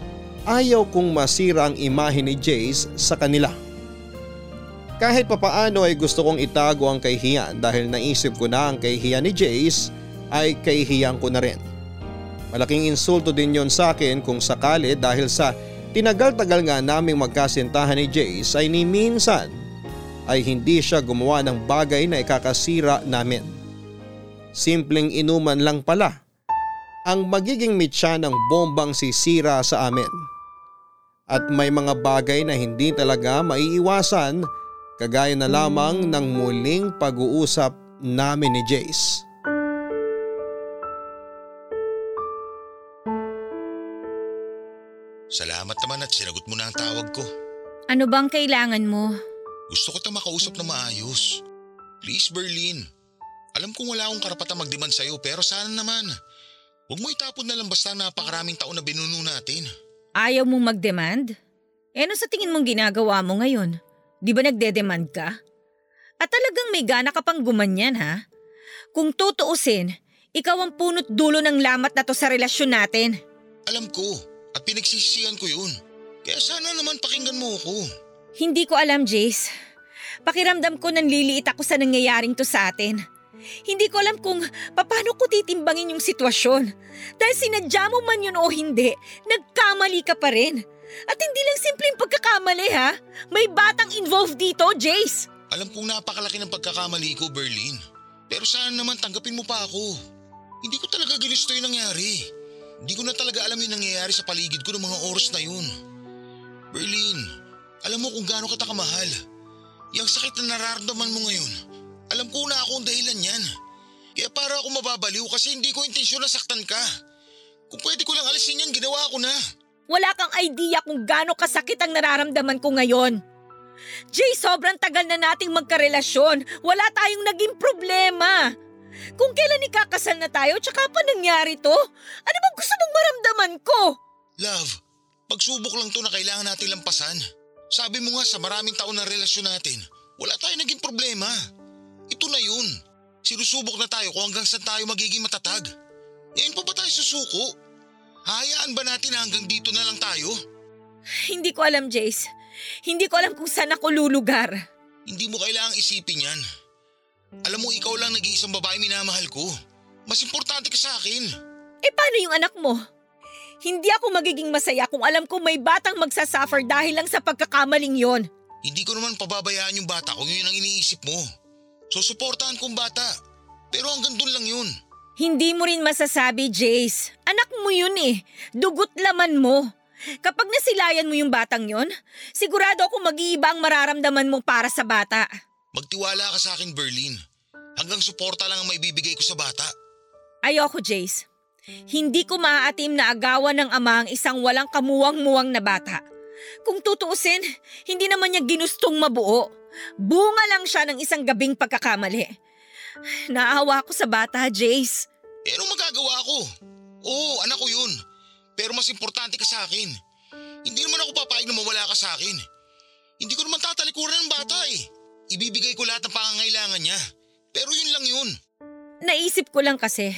ayaw kong masira ang imahe ni Jace sa kanila. Kahit papaano ay gusto kong itago ang kahihiyan dahil naisip ko na ang kahihiyan ni Jace ay kahihiyan ko na rin. Malaking insulto din yon sa akin kung sakali dahil sa tinagal-tagal nga naming magkasintahan ni Jace ay ni minsan ay hindi siya gumawa ng bagay na ikakasira namin. Simpleng inuman lang pala ang magiging mitya ng bombang sisira sa amin. At may mga bagay na hindi talaga maiiwasan, kagaya na lamang ng muling pag-uusap namin ni Jace. Salamat naman at sinagot mo na ang tawag ko. Ano bang kailangan mo? Gusto ko tayong makausap na maayos. Please Berlyn, alam kong wala akong karapatang magdemand sa'yo pero sana naman huwag mo itapon na lang basta napakaraming taon na binuno natin. Ayaw mong mag-demand? Eh ano sa tingin mong ginagawa mo ngayon? Di ba nagde-demand ka? At talagang may gana ka pang gumanyan ha? Kung tutuusin, ikaw ang punot dulo ng lamat na to sa relasyon natin. Alam ko at pinagsisisihan ko yun. Kaya sana naman pakinggan mo ako. Hindi ko alam Jace. Pakiramdam ko nanliliit ako sa nangyayaring to sa atin. Hindi ko alam kung paano ko titimbangin yung sitwasyon. Dahil sinadya mo man yun o hindi, nagkamali ka pa rin. At hindi lang simpleng pagkakamali ha. May batang involved dito, Jace. Alam kong napakalaki ng pagkakamali ko, Berlyn. Pero sana naman tanggapin mo pa ako. Hindi ko talaga ginusto yung nangyari. Hindi ko na talaga alam yung nangyayari sa paligid ko ng mga oras na yun. Berlyn, alam mo kung gaano kita kamahal. Yung sakit na nararamdaman mo ngayon, alam ko na ako ang dahilan niyan. Kaya para ako mababaliw kasi hindi ko intensyon na saktan ka. Kung pwede ko lang alisin yan, ginawa ko na. Wala kang idea kung gaano kasakit ang nararamdaman ko ngayon. Jay, sobrang tagal na nating magkarelasyon. Wala tayong naging problema. Kung kailan ikakasal na tayo, tsaka pa nangyari to? Ano bang gusto mong maramdaman ko? Love, pagsubok lang to na kailangan natin lampasan. Sabi mo nga sa maraming taon ng relasyon natin, wala tayong naging problema. Ito na yun. Sinusubok na tayo kung hanggang saan tayo magiging matatag. Ngayon pa ba tayo susuko? Hayaan ba natin na hanggang dito na lang tayo? Hindi ko alam, Jace. Hindi ko alam kung saan ako lulugar. Hindi mo kailangang isipin yan. Alam mo, ikaw lang nag-iisang babae minamahal ko. Mas importante ka sa akin. Eh paano yung anak mo? Hindi ako magiging masaya kung alam ko may batang magsasuffer dahil lang sa pagkakamaling yon. Hindi ko naman pababayaan yung bata kung yun ang iniisip mo. So suportahan kong bata, pero hanggang doon lang yun. Hindi mo rin masasabi, Jace. Anak mo yun eh, dugot laman mo. Kapag nasilayan mo yung batang yun, sigurado ako mag-iiba ang mararamdaman mo para sa bata. Magtiwala ka sa akin, Berlyn. Hanggang suporta lang ang maibibigay ko sa bata. Ayoko, Jace. Hindi ko maaatim na agawan ng ama ang isang walang kamuwang-muwang na bata. Kung tutuusin, hindi naman niya ginustong mabuo. Bunga lang siya ng isang gabing pagkakamali. Naawa ako sa bata, Jace. Eh, anong magagawa ko? Oo, anak ko yun. Pero mas importante ka sa akin. Hindi naman ako papayag na mawala ka sa akin. Hindi ko naman tatalikuran ng bata eh. Ibibigay ko lahat ng pangangailangan niya. Pero yun lang yun. Naisip ko lang kasi,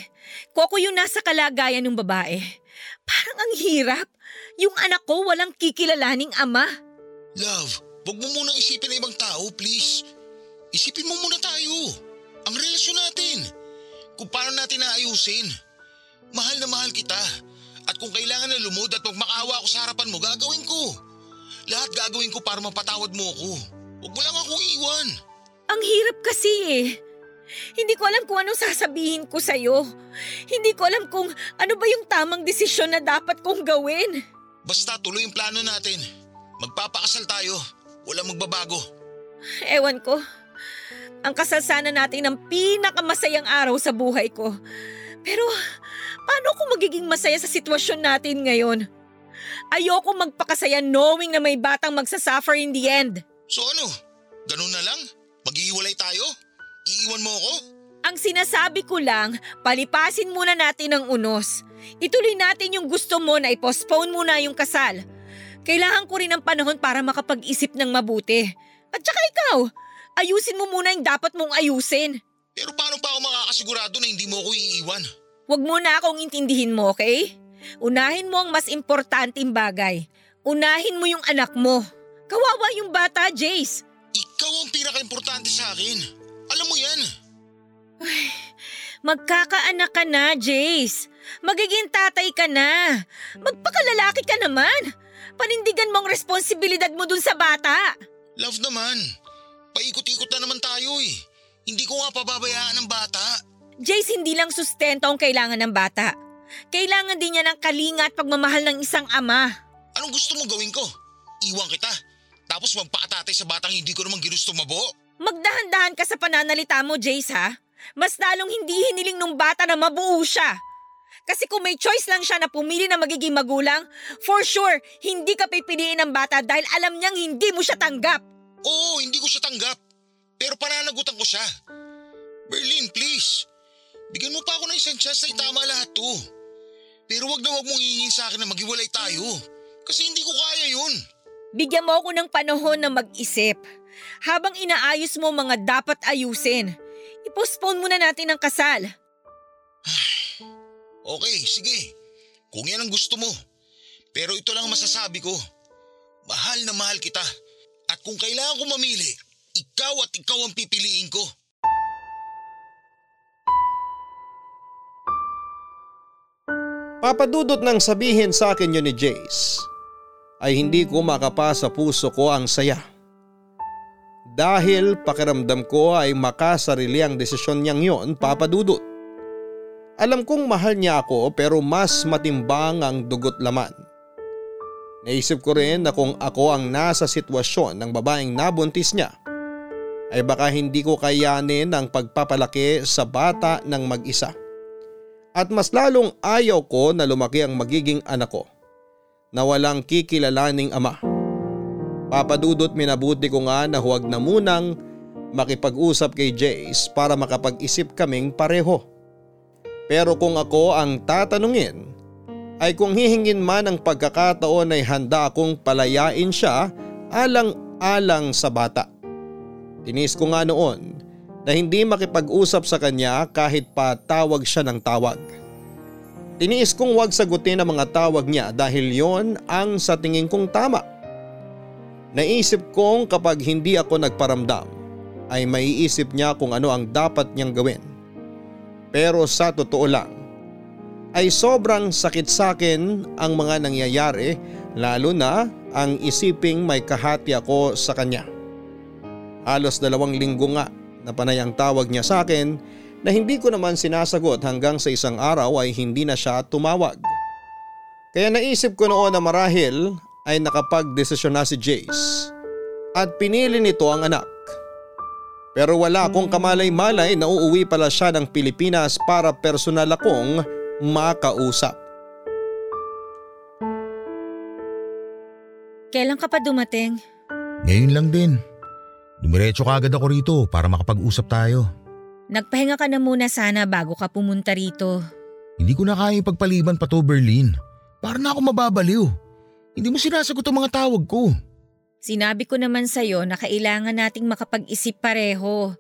Koko yung nasa kalagayan ng babae. Parang ang hirap. Yung anak ko walang kikilalaning ama. Love, huwag mo munang isipin na ibang tao, please. Isipin mo muna tayo. Ang relasyon natin. Kung paano natin naayusin. Mahal na mahal kita. At kung kailangan na lumod at magmakaawa ako sa harapan mo, gagawin ko. Lahat gagawin ko para mapatawad mo ako. Huwag mo lang akong iwan. Ang hirap kasi eh. Hindi ko alam kung anong sasabihin ko sa'yo. Hindi ko alam kung ano ba yung tamang desisyon na dapat kong gawin. Basta tuloy yung plano natin. Magpapakasal tayo. Walang magbabago. Ewan ko. Ang kasal sana natin ang pinakamasayang araw sa buhay ko. Pero paano ko magiging masaya sa sitwasyon natin ngayon? Ayoko magpakasaya knowing na may batang magsasuffer in the end. So ano? Ganun na lang? Mag-iiwalay tayo? Iiwan mo ako? Ang sinasabi ko lang, palipasin muna natin ang unos. Ituloy natin yung gusto mo na i-postpone muna yung kasal. Kailangan ko rin ng panahon para makapag-isip ng mabuti. At saka ikaw, ayusin mo muna yung dapat mong ayusin. Pero paano pa ako makakasigurado na hindi mo ako iiwan? Huwag mo na akong intindihin mo, okay? Unahin mo ang mas importanteng bagay. Unahin mo yung anak mo. Kawawa yung bata, Jace. Ikaw ang pinaka-importante sa akin. Alam mo yan. Ay, magkakaanak ka na, Jace. Magiging tatay ka na. Magpakalalaki ka naman. Panindigan mo ang responsibilidad mo dun sa bata. Love naman. Paikot-ikot na naman tayo eh. Hindi ko nga pababayaan ang bata. Jace, hindi lang sustento ang kailangan ng bata. Kailangan din niya ng kalinga at pagmamahal ng isang ama. Anong gusto mo gawin ko? Iwan kita? Tapos magpakatatay sa batang hindi ko naman ginusto mabuo? Magdahan-dahan ka sa pananalita mo, Jace, ha? Mas lalong hindi hiniling nung bata na mabuo siya. Kasi kung may choice lang siya na pumili na magiging magulang, for sure, hindi ka pipiliin ng bata dahil alam niyang hindi mo siya tanggap. Oo, hindi ko siya tanggap. Pero pananagutan ko siya. Berlyn, please. Bigyan mo pa ako ng isang chance na itama lahat to. Pero wag na wag mong hihingin sa akin na maghiwalay tayo. Kasi hindi ko kaya yun. Bigyan mo ako ng panahon na mag-isip. Habang inaayos mo mga dapat ayusin, i-postpone muna natin ang kasal. Okay, sige. Kung yan ang gusto mo. Pero ito lang masasabi ko. Mahal na mahal kita. At kung kailangan ko mamili, ikaw at ikaw ang pipiliin ko. Papadudot nang sabihin sa akin yun ni Jace, ay hindi ko makapasa puso ko ang saya. Dahil pakiramdam ko ay makasarili ang desisyon niyang yon, Papa Dudut. Alam kong mahal niya ako pero mas matimbang ang dugot laman. Naisip ko rin na kung ako ang nasa sitwasyon ng babaeng nabuntis niya, ay baka hindi ko kayanin ang pagpapalaki sa bata ng mag-isa. At mas lalong ayaw ko na lumaki ang magiging anak ko na walang kikilalaning ama. Papadudot, minabuti ko nga na huwag na munang makipag-usap kay Jace para makapag-isip kaming pareho. Pero kung ako ang tatanungin, ay kung hihingin man ang pagkakataon ay handa akong palayain siya alang-alang sa bata. Tinis ko nga noon na hindi makipag-usap sa kanya kahit pa tawag siya ng tawag. Tiniis kong huwag sagutin ang mga tawag niya dahil yon ang sa tingin kong tama. Naisip kong kapag hindi ako nagparamdam ay maiisip niya kung ano ang dapat niyang gawin. Pero sa totoo lang ay sobrang sakit sa akin ang mga nangyayari, lalo na ang isiping may kahati ako sa kanya. Halos dalawang linggo nga na panay ang tawag niya sa akin na hindi ko naman sinasagot hanggang sa isang araw ay hindi na siya tumawag. Kaya naisip ko noon na marahil ay nakapag-desisyon na si Jace at pinili nito ang anak. Pero wala akong kamalay-malay na uuwi pala siya ng Pilipinas para personal akong makausap. Kailan ka pa dumating? Ngayon lang din. Dumiretso ka agad ako rito para makapag-usap tayo. Nagpahinga ka na muna sana bago ka pumunta rito. Hindi ko na kaya ipagpaliban pa to, Berlyn. Para na ako mababaliw. Hindi mo sinasagot ang mga tawag ko. Sinabi ko naman sa'yo na kailangan nating makapag-isip pareho.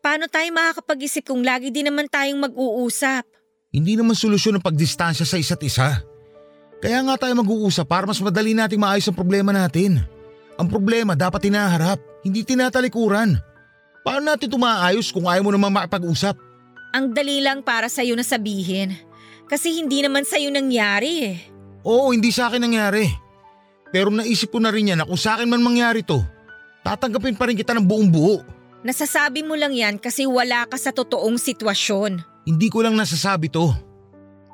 Paano tayo makakapag-isip kung lagi din naman tayong mag-uusap? Hindi naman solusyon ang pagdistansya sa isa't isa. Kaya nga tayo mag-uusap para mas madali nating maayos ang problema natin. Ang problema dapat hinaharap, hindi tinatalikuran. Paano natin ito maayos kung ayaw mo naman makapag-usap? Ang dali lang para sa'yo na sabihin. Kasi hindi naman sa'yo nangyari eh. Oo, hindi sa akin nangyari. Pero naisip ko na rin yan na kung sa akin man mangyari to, tatanggapin pa rin kita ng buong buo. Nasasabi mo lang yan kasi wala ka sa totoong sitwasyon. Hindi ko lang nasasabi to.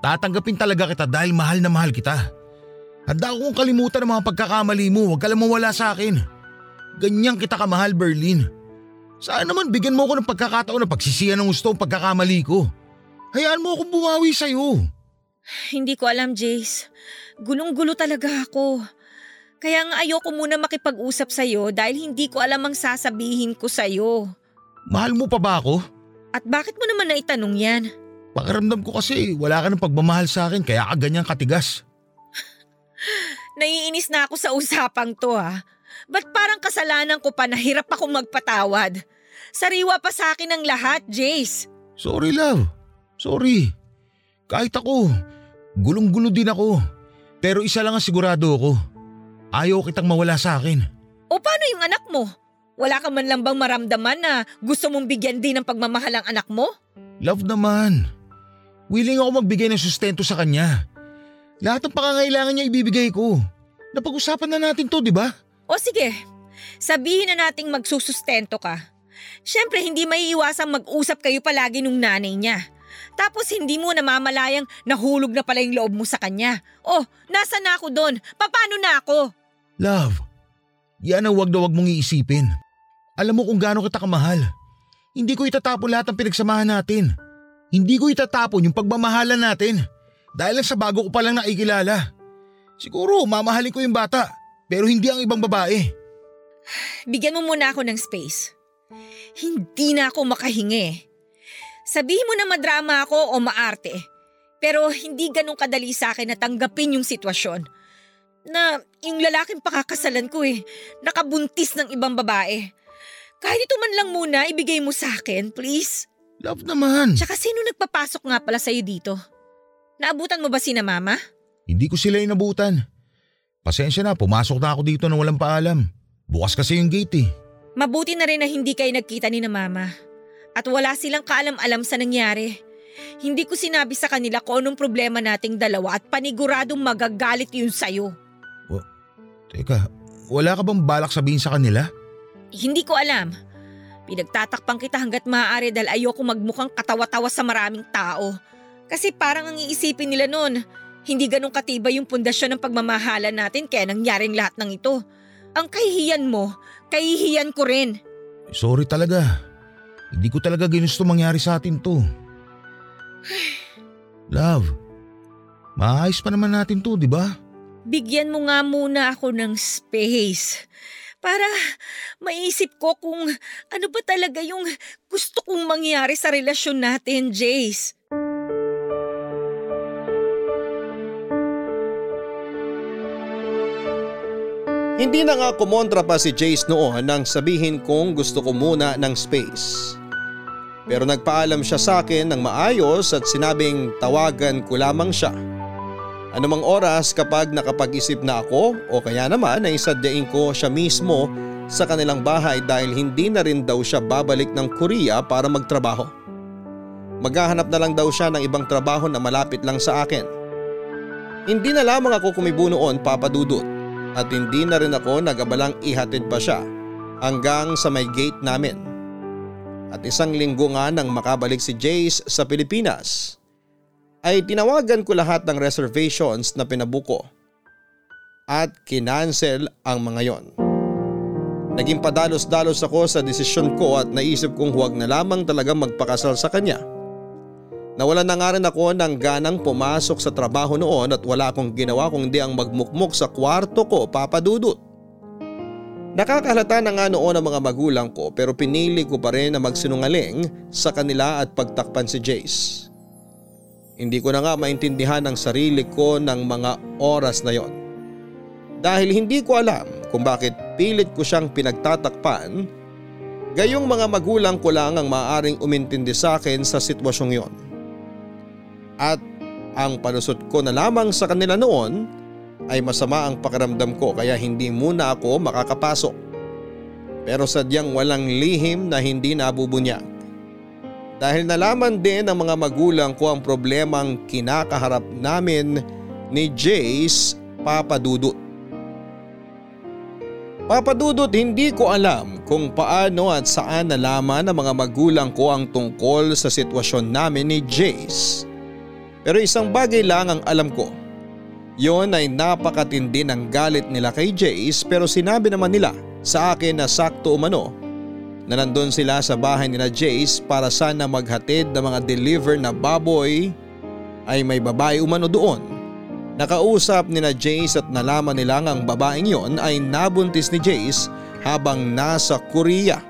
Tatanggapin talaga kita dahil mahal na mahal kita. Handa akong kalimutan ang mga pagkakamali mo, huwag ka lang mawala sa akin. Ganyan kita kamahal, Berlyn. Saan naman bigyan mo ako ng pagkakataon na pagsisihan ng gusto ang pagkakamali ko. Hayaan mo akong bumawi sa'yo. Hindi ko alam, Jace. Gulong-gulo talaga ako. Kaya nga ayoko muna makipag-usap sa'yo dahil hindi ko alam ang sasabihin ko sa'yo. Mahal mo pa ba ako? At bakit mo naman naitanong yan? Pakiramdam ko kasi wala ka ng pagmamahal sa akin kaya ka ganyang katigas. Naiinis na ako sa usapang to ha. Ba't parang kasalanan ko pa na hirap akong magpatawad? Sariwa pa sa akin ang lahat, Jace. Sorry love, sorry. Kahit ako, gulong-gulo din ako. Pero isa lang ang sigurado ko. Ayaw kitang mawala sa akin. O paano yung anak mo? Wala ka man lang bang maramdaman na gusto mong bigyan din ng pagmamahal ang anak mo? Love naman. Willing ako magbigay ng sustento sa kanya. Lahat ng pangangailangan niya ibibigay ko. Napag-usapan na natin to, di ba? O sige, sabihin na nating magsusustento ka. Siyempre hindi maiiwasang mag-usap kayo palagi nung nanay niya. Tapos hindi mo namamalayang nahulog na pala yung loob mo sa kanya. Oh, nasa na ako doon? Paano na ako? Love, yan ang wag na wag mong iisipin. Alam mo kung gaano kita kamahal. Hindi ko itatapon lahat ng pinagsamahan natin. Hindi ko itatapon yung pagmamahalan natin. Dahil sa bago ko palang nakikilala. Siguro mamahalin ko yung bata, pero hindi ang ibang babae. Bigyan mo muna ako ng space. Hindi na ako makahingi. Sabihin mo na madrama ako o maarte, pero hindi ganun kadali sa akin na tanggapin yung sitwasyon. Na yung lalaking pakakasalan ko eh, nakabuntis ng ibang babae. Kahit ito man lang muna, ibigay mo sa akin, please. Love naman. Tsaka sino nagpapasok nga pala sa'yo dito? Naabutan mo ba sina mama? Hindi ko sila inabutan. Pasensya na, pumasok na ako dito na walang paalam. Bukas kasi yung gate eh. Mabuti na rin na hindi kayo nagkita ni na mama. At wala silang kaalam-alam sa nangyari. Hindi ko sinabi sa kanila kung anong problema nating dalawa at paniguradong magagalit yun sa'yo. O, teka, wala ka bang balak sabihin sa kanila? Hindi ko alam. Pinagtatakpan kita hanggat maaari dahil ayoko magmukhang katawa-tawa sa maraming tao. Kasi parang ang iisipin nila noon, hindi ganun katibay yung pundasyon ng pagmamahalan natin kaya nangyaring lahat ng ito. Ang kahihiyan mo, kahihiyan ko rin. Sorry talaga. Hindi ko talaga ginusto mangyari sa atin to. Love, maayos pa naman natin to, di ba? Bigyan mo nga muna ako ng space para maisip ko kung ano ba talaga yung gusto kong mangyari sa relasyon natin, Jace. Hindi na nga kumontra pa si Jace noon nang sabihin kong gusto ko muna ng space. Pero nagpaalam siya sa akin ng maayos at sinabing tawagan ko lamang siya. Anumang oras kapag nakapag-isip na ako o kaya naman ay sadyain ko siya mismo sa kanilang bahay dahil hindi na rin daw siya babalik ng Korea para magtrabaho. Maghahanap na lang daw siya ng ibang trabaho na malapit lang sa akin. Hindi na lamang ako kumibo noon, Papa Dudut. At hindi na rin ako nag-abalang ihatid pa siya hanggang sa may gate namin. At isang linggo nga nang makabalik si Jace sa Pilipinas ay tinawagan ko lahat ng reservations na pinabuko at kinansel ang mga yon. Naging padalos-dalos ako sa desisyon ko at naisip kong huwag na lamang talaga magpakasal sa kanya. Nawalan na nga rin ako ng ganang pumasok sa trabaho noon at wala akong ginawa kundi ang magmukmok sa kwarto ko, Papa Dudut. Nakakahalata na nga noon ang mga magulang ko pero pinili ko pa rin na magsinungaling sa kanila at pagtakpan si Jace. Hindi ko na nga maintindihan ang sarili ko ng mga oras na yon. Dahil hindi ko alam kung bakit pilit ko siyang pinagtatakpan, gayong mga magulang ko lang ang maaaring umintindi sa akin sa sitwasyong yon. At ang panusot ko na lamang sa kanila noon ay masama ang pakiramdam ko kaya hindi muna ako makakapasok. Pero sadyang walang lihim na hindi nabubunyag. Dahil nalaman din ng mga magulang ko ang problemang kinakaharap namin ni Jace, Papa Dudut. Papa Dudut, hindi ko alam kung paano at saan nalaman ng mga magulang ko ang tungkol sa sitwasyon namin ni Jace. Pero isang bagay lang ang alam ko. Yon ay napakatindi ng galit nila kay Jace, pero sinabi naman nila sa akin na sakto umano na nandun sila sa bahay nila Jace para sana maghatid ng mga deliver na baboy ay may babae umano doon. Nakausap nina Jace at nalaman nilang ang babaeng yon ay nabuntis ni Jace habang nasa Korea.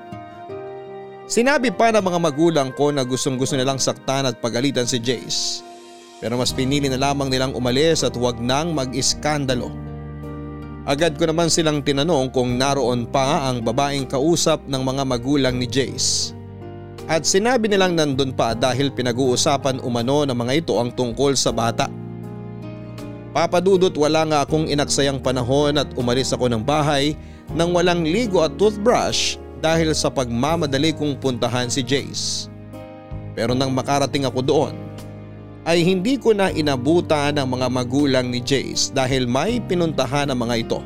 Sinabi pa ng mga magulang ko na gustong gusto nilang saktan at pagalitan si Jace. Pero mas pinili na lamang nilang umalis at huwag nang mag-iskandalo. Agad ko naman silang tinanong kung naroon pa ang babaeng kausap ng mga magulang ni Jace. At sinabi nilang nandun pa dahil pinag-uusapan umano ng mga ito ang tungkol sa bata. Papa Dudut, wala nga akong inaksayang panahon at umalis ako ng bahay nang walang ligo at toothbrush dahil sa pagmamadali kong puntahan si Jace. Pero nang makarating ako doon ay hindi ko na inabutan ang mga magulang ni Jace dahil may pinuntahan ang mga ito.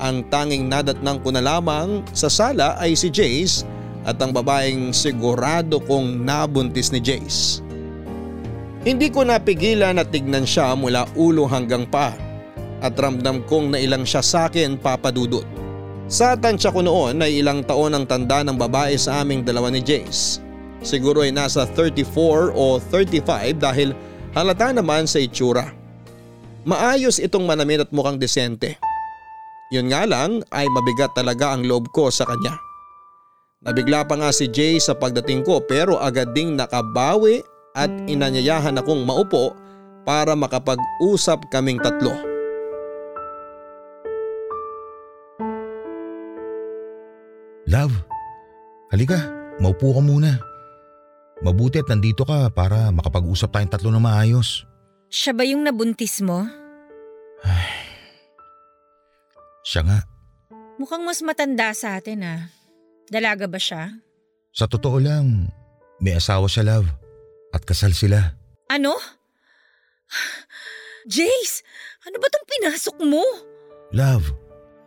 Ang tanging nadatnang ko na lamang sa sala ay si Jace at ang babaeng sigurado kong nabuntis ni Jace. Hindi ko napigilan at tignan siya mula ulo hanggang paa at ramdam kong nailang siya sa akin, Papa Dudut. Sa tansya ko noon ay ilang taon ang tanda ng babae sa aming dalawa ni Jace. Siguro ay nasa thirty-four o thirty-five dahil halata naman sa itsura. Maayos itong manamin at mukhang desente. Yun nga lang ay mabigat talaga ang loob ko sa kanya. Nabigla pa nga si Jace sa pagdating ko pero agad ding nakabawi at inanyayahan akong maupo para makapag-usap kaming tatlo. Love, halika, maupo ka muna. Mabuti at nandito ka para makapag-usap tayong tatlo na maayos. Siya ba yung nabuntis mo? Ay, siya nga. Mukhang mas matanda sa atin ah. Dalaga ba siya? Sa totoo lang, may asawa siya, Love. At kasal sila. Ano? Jace, ano ba itong pinasok mo? Love,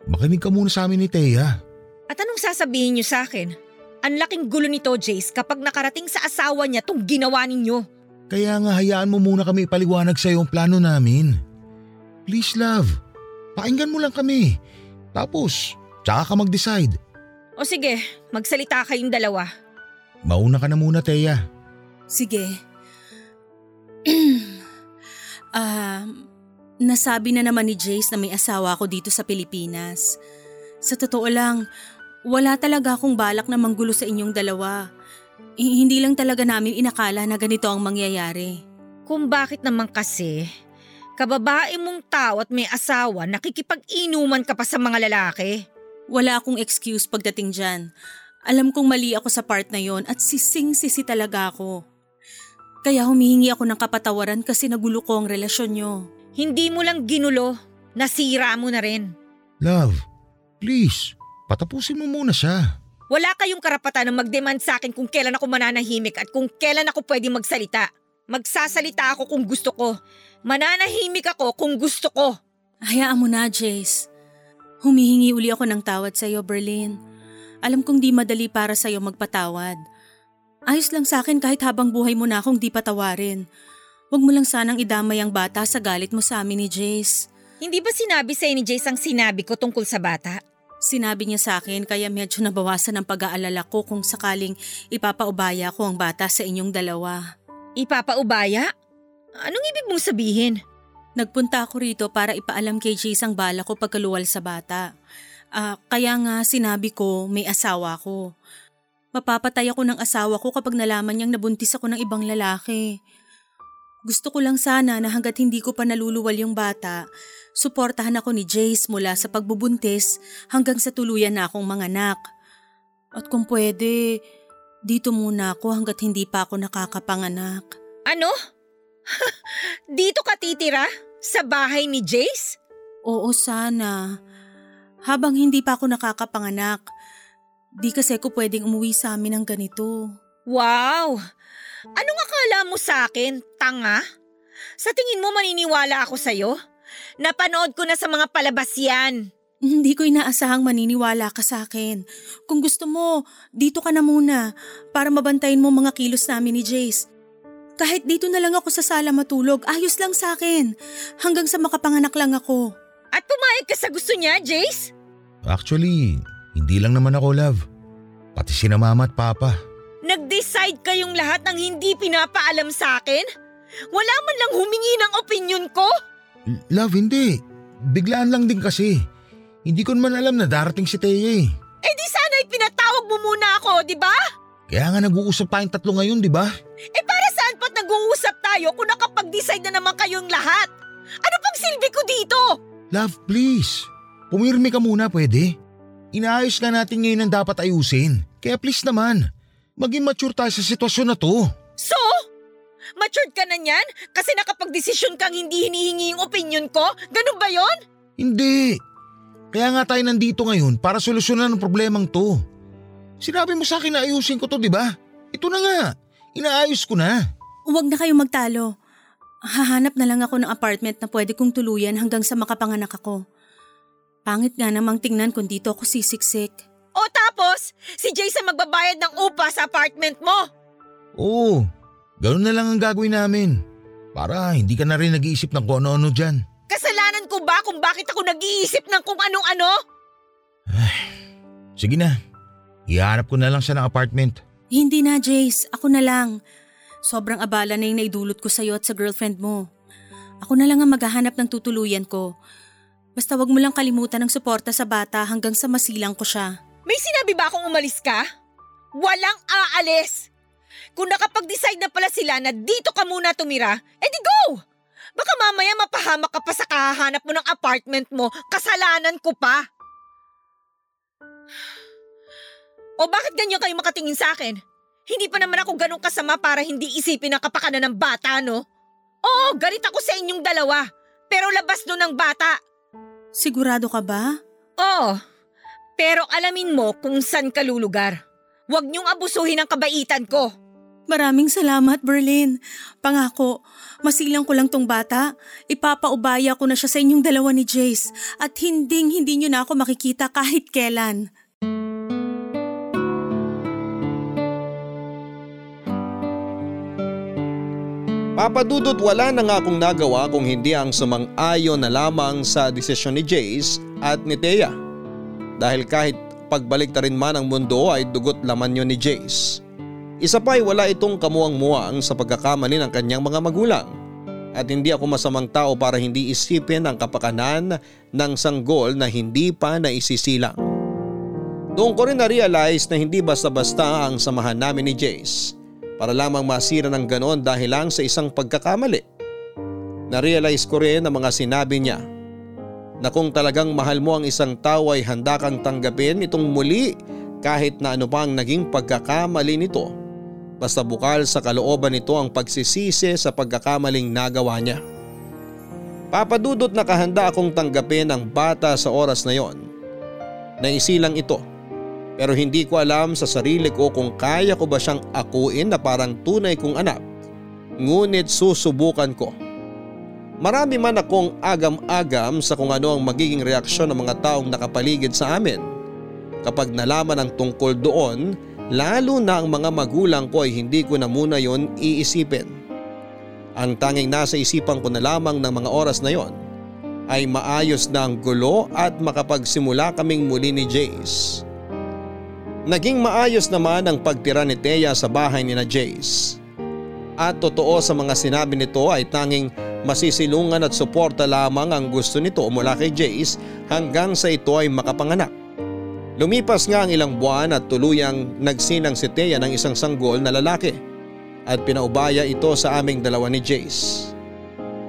makinig ka muna sa amin ni Thea. At anong sasabihin niyo sa akin? Ang laking gulo nito, Jace, kapag nakarating sa asawa niya itong ginawa ninyo. Kaya nga hayaan mo muna kami ipaliwanag sa iyo ang plano namin. Please, Love, pakinggan mo lang kami. Tapos, tsaka ka mag-decide. O sige, magsalita kayong dalawa. Mauna ka na muna, Thea. Sige. uh, nasabi na naman ni Jace na may asawa ako dito sa Pilipinas. Sa totoo lang, wala talaga akong balak na manggulo sa inyong dalawa. I- hindi lang talaga namin inakala na ganito ang mangyayari. Kung bakit naman kasi, kababae mong tao at may asawa, nakikipag-inuman ka pa sa mga lalaki? Wala akong excuse pagdating dyan. Alam kong mali ako sa part na yon at sising-sisi talaga ako. Kaya humihingi ako ng kapatawaran kasi nagulo ko ang relasyon niyo. Hindi mo lang ginulo, nasira mo na rin. Love, please, patapusin mo muna siya. Wala kayong karapatan na mag-demand sa akin kung kailan ako mananahimik at kung kailan ako pwede magsalita. Magsasalita ako kung gusto ko. Mananahimik ako kung gusto ko. Hayaan mo na, Jace. Humihingi uli ako ng tawad sa iyo, Berlyn. Alam kong di madali para sa'yo magpatawad. Ayos lang sa akin kahit habang buhay mo na akong di patawarin. Huwag mo lang sanang idamay ang bata sa galit mo sa amin ni Jace. Hindi ba sinabi sa'yo ni Jace ang sinabi ko tungkol sa bata? Sinabi niya sa akin kaya medyo nabawasan ang pag-aalala ko kung sakaling ipapaubaya ko ang bata sa inyong dalawa. Ipapaubaya? Anong ibig mong sabihin? Nagpunta ako rito para ipaalam kay Jace ang bala ko pagkaluwal sa bata. Ah, kaya nga sinabi ko may asawa ko. Mapapatay ako ng asawa ko kapag nalaman niyang nabuntis ako ng ibang lalaki. Gusto ko lang sana na hanggat hindi ko pa naluluwal yung bata, suportahan ako ni Jace mula sa pagbubuntis hanggang sa tuluyan na akong manganak. At kung pwede, dito muna ako hanggat hindi pa ako nakakapanganak. Ano? Dito ka titira? Sa bahay ni Jace? Oo, sana. Habang hindi pa ako nakakapanganak. Di kasi ko pwedeng umuwi sa amin ng ganito. Wow! Anong akala mo sa akin, tanga? Sa tingin mo maniniwala ako sa'yo? Napanood ko na sa mga palabas yan. Hindi ko inaasahang maniniwala ka sa akin. Kung gusto mo, dito ka na muna para mabantayin mo mga kilos namin ni Jace. Kahit dito na lang ako sa sala matulog, ayos lang sa akin. Hanggang sa makapanganak lang ako. At pumayag ka sa gusto niya, Jace? Actually, hindi lang naman ako, love. Pati sina mama at papa. Nag-decide kayong lahat ng hindi pinapaalam sa akin? Wala man lang humingi ng opinion ko? Love, hindi. Biglaan lang din kasi. Hindi ko naman alam na darating si Thea eh. Eh di sana ipinatawag mo muna ako, di ba? Kaya nga nag-uusap tayong tatlo ngayon, di ba? Eh para saan pa't nag-uusap tayo kung nakapag-decide na naman kayong lahat? Ano pang silbi ko dito? Love, please. Pumirmi ka muna, pwede? Inaayos na natin ngayon ang dapat ayusin. Kaya please naman, maging mature tayo sa sitwasyon na to. So? Matured ka na niyan? Kasi nakapag-desisyon kang hindi hinihingi yung opinion ko? Ganun ba yon? Hindi. Kaya nga tayo nandito ngayon para solusyonan ang problemang to. Sinabi mo sa akin na ayusin ko to, di ba? Ito na nga, inaayos ko na. Huwag na kayong magtalo. Hahanap na lang ako ng apartment na pwede kong tuluyan hanggang sa makapanganak ako. Pangit nga namang tingnan kung dito ako sisiksik. O tapos, si Jace magbabayad ng upa sa apartment mo. Oo, ganun na lang ang gagawin namin. Para hindi ka na rin nag-iisip ng kung ano-ano dyan. Kasalanan ko ba kung bakit ako nag-iisip ng kung anong-ano? Sige na, iharap ko na lang siya ng apartment. Hindi na, Jace, ako na lang. Sobrang abala na yung naidulot ko sa'yo at sa girlfriend mo. Ako na lang ang maghahanap ng tutuluyan ko. Basta wag mo lang kalimutan ang suporta sa bata hanggang sa masilang ko siya. May sinabi ba akong umalis ka? Walang aalis! Kung nakapag-decide na pala sila na dito ka muna tumira, edi go! Baka mamaya mapahamak ka pa sa kahahanap mo ng apartment mo, kasalanan ko pa. O bakit ganyan kayo makatingin sa akin? Hindi pa naman ako ganun kasama para hindi isipin ang kapakanan ng bata, no? Oo, galit ako sa inyong dalawa, pero labas doon ang bata. Sigurado ka ba? Oo, pero alamin mo kung saan ka lulugar. Huwag niyong abusuhin ang kabaitan ko. Maraming salamat, Berlyn. Pangako, masilang ko lang tong bata. Ipapaubaya ko na siya sa inyong dalawa ni Jace at hinding-hindi niyo na ako makikita kahit kailan. Papa Dudut, wala na nga akong nagawa kung hindi ang sumang-ayon na lamang sa desisyon ni Jace at ni Thea. Dahil kahit pagbalik na rin man ang mundo ay dugot laman yon ni Jace. Isa pa ay wala itong kamuang-muang sa pagkakamali ng kanyang mga magulang. At hindi ako masamang tao para hindi isipin ang kapakanan ng sanggol na hindi pa naisisilang. Doon ko rin na-realize na hindi basta-basta ang samahan namin ni Jace para lamang masira ng ganon dahil lang sa isang pagkakamali. Na-realize ko rin ang mga sinabi niya na kung talagang mahal mo ang isang tao ay handa kang tanggapin itong muli kahit na ano pa ang naging pagkakamali nito. Basta bukal sa kalooban nito ang pagsisisi sa pagkakamaling nagawa niya. Papa Dudut, nakahanda akong tanggapin ang bata sa oras na yon. Naisilang ito, pero hindi ko alam sa sarili ko kung kaya ko ba siyang akuin na parang tunay kong anak. Ngunit susubukan ko. Marami man akong agam-agam sa kung ano ang magiging reaksyon ng mga taong nakapaligid sa amin kapag nalaman ang tungkol doon. Lalo na ang mga magulang ko ay hindi ko na muna yon iisipin. Ang tanging nasa isipan ko na lamang ng mga oras na yon ay maayos na ang gulo at makapagsimula kaming muli ni Jace. Naging maayos naman ang pagtira ni Thea sa bahay ni na Jace. At totoo sa mga sinabi nito ay tanging masisilungan at suporta lamang ang gusto nito mula kay Jace hanggang sa ito ay makapanganak. Lumipas nga ang ilang buwan at tuluyang nagsinang si Thea ng isang sanggol na lalaki at pinaubaya ito sa aming dalawa ni Jace.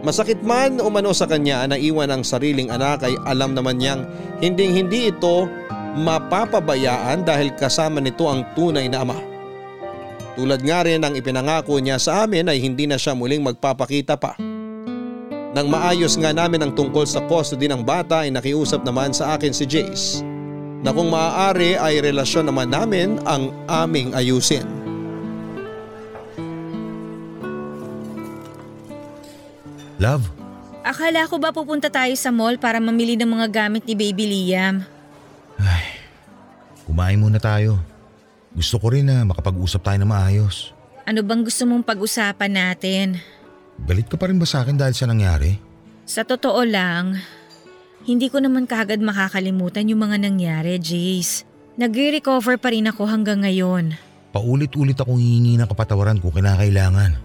Masakit man umano sa kanya na iwan ang sariling anak ay alam naman niyang hinding hindi ito mapapabayaan dahil kasama nito ang tunay na ama. Tulad nga rin ang ipinangako niya sa amin ay hindi na siya muling magpapakita pa. Nang maayos nga namin ang tungkol sa custody ng bata ay nakiusap naman sa akin si Jace na kung maaari ay relasyon naman namin ang aming ayusin. Love? Akala ko ba pupunta tayo sa mall para mamili ng mga gamit ni Baby Liam? Ay, kumain muna tayo. Gusto ko rin na makapag-usap tayo na maayos. Ano bang gusto mong pag-usapan natin? Galit ka pa rin ba sa akin dahil sa nangyari? Sa totoo lang, hindi ko naman kaagad makakalimutan yung mga nangyari, Jace. Nag-recover pa rin ako hanggang ngayon. Paulit-ulit akong hihingi ng kapatawaran kung kinakailangan.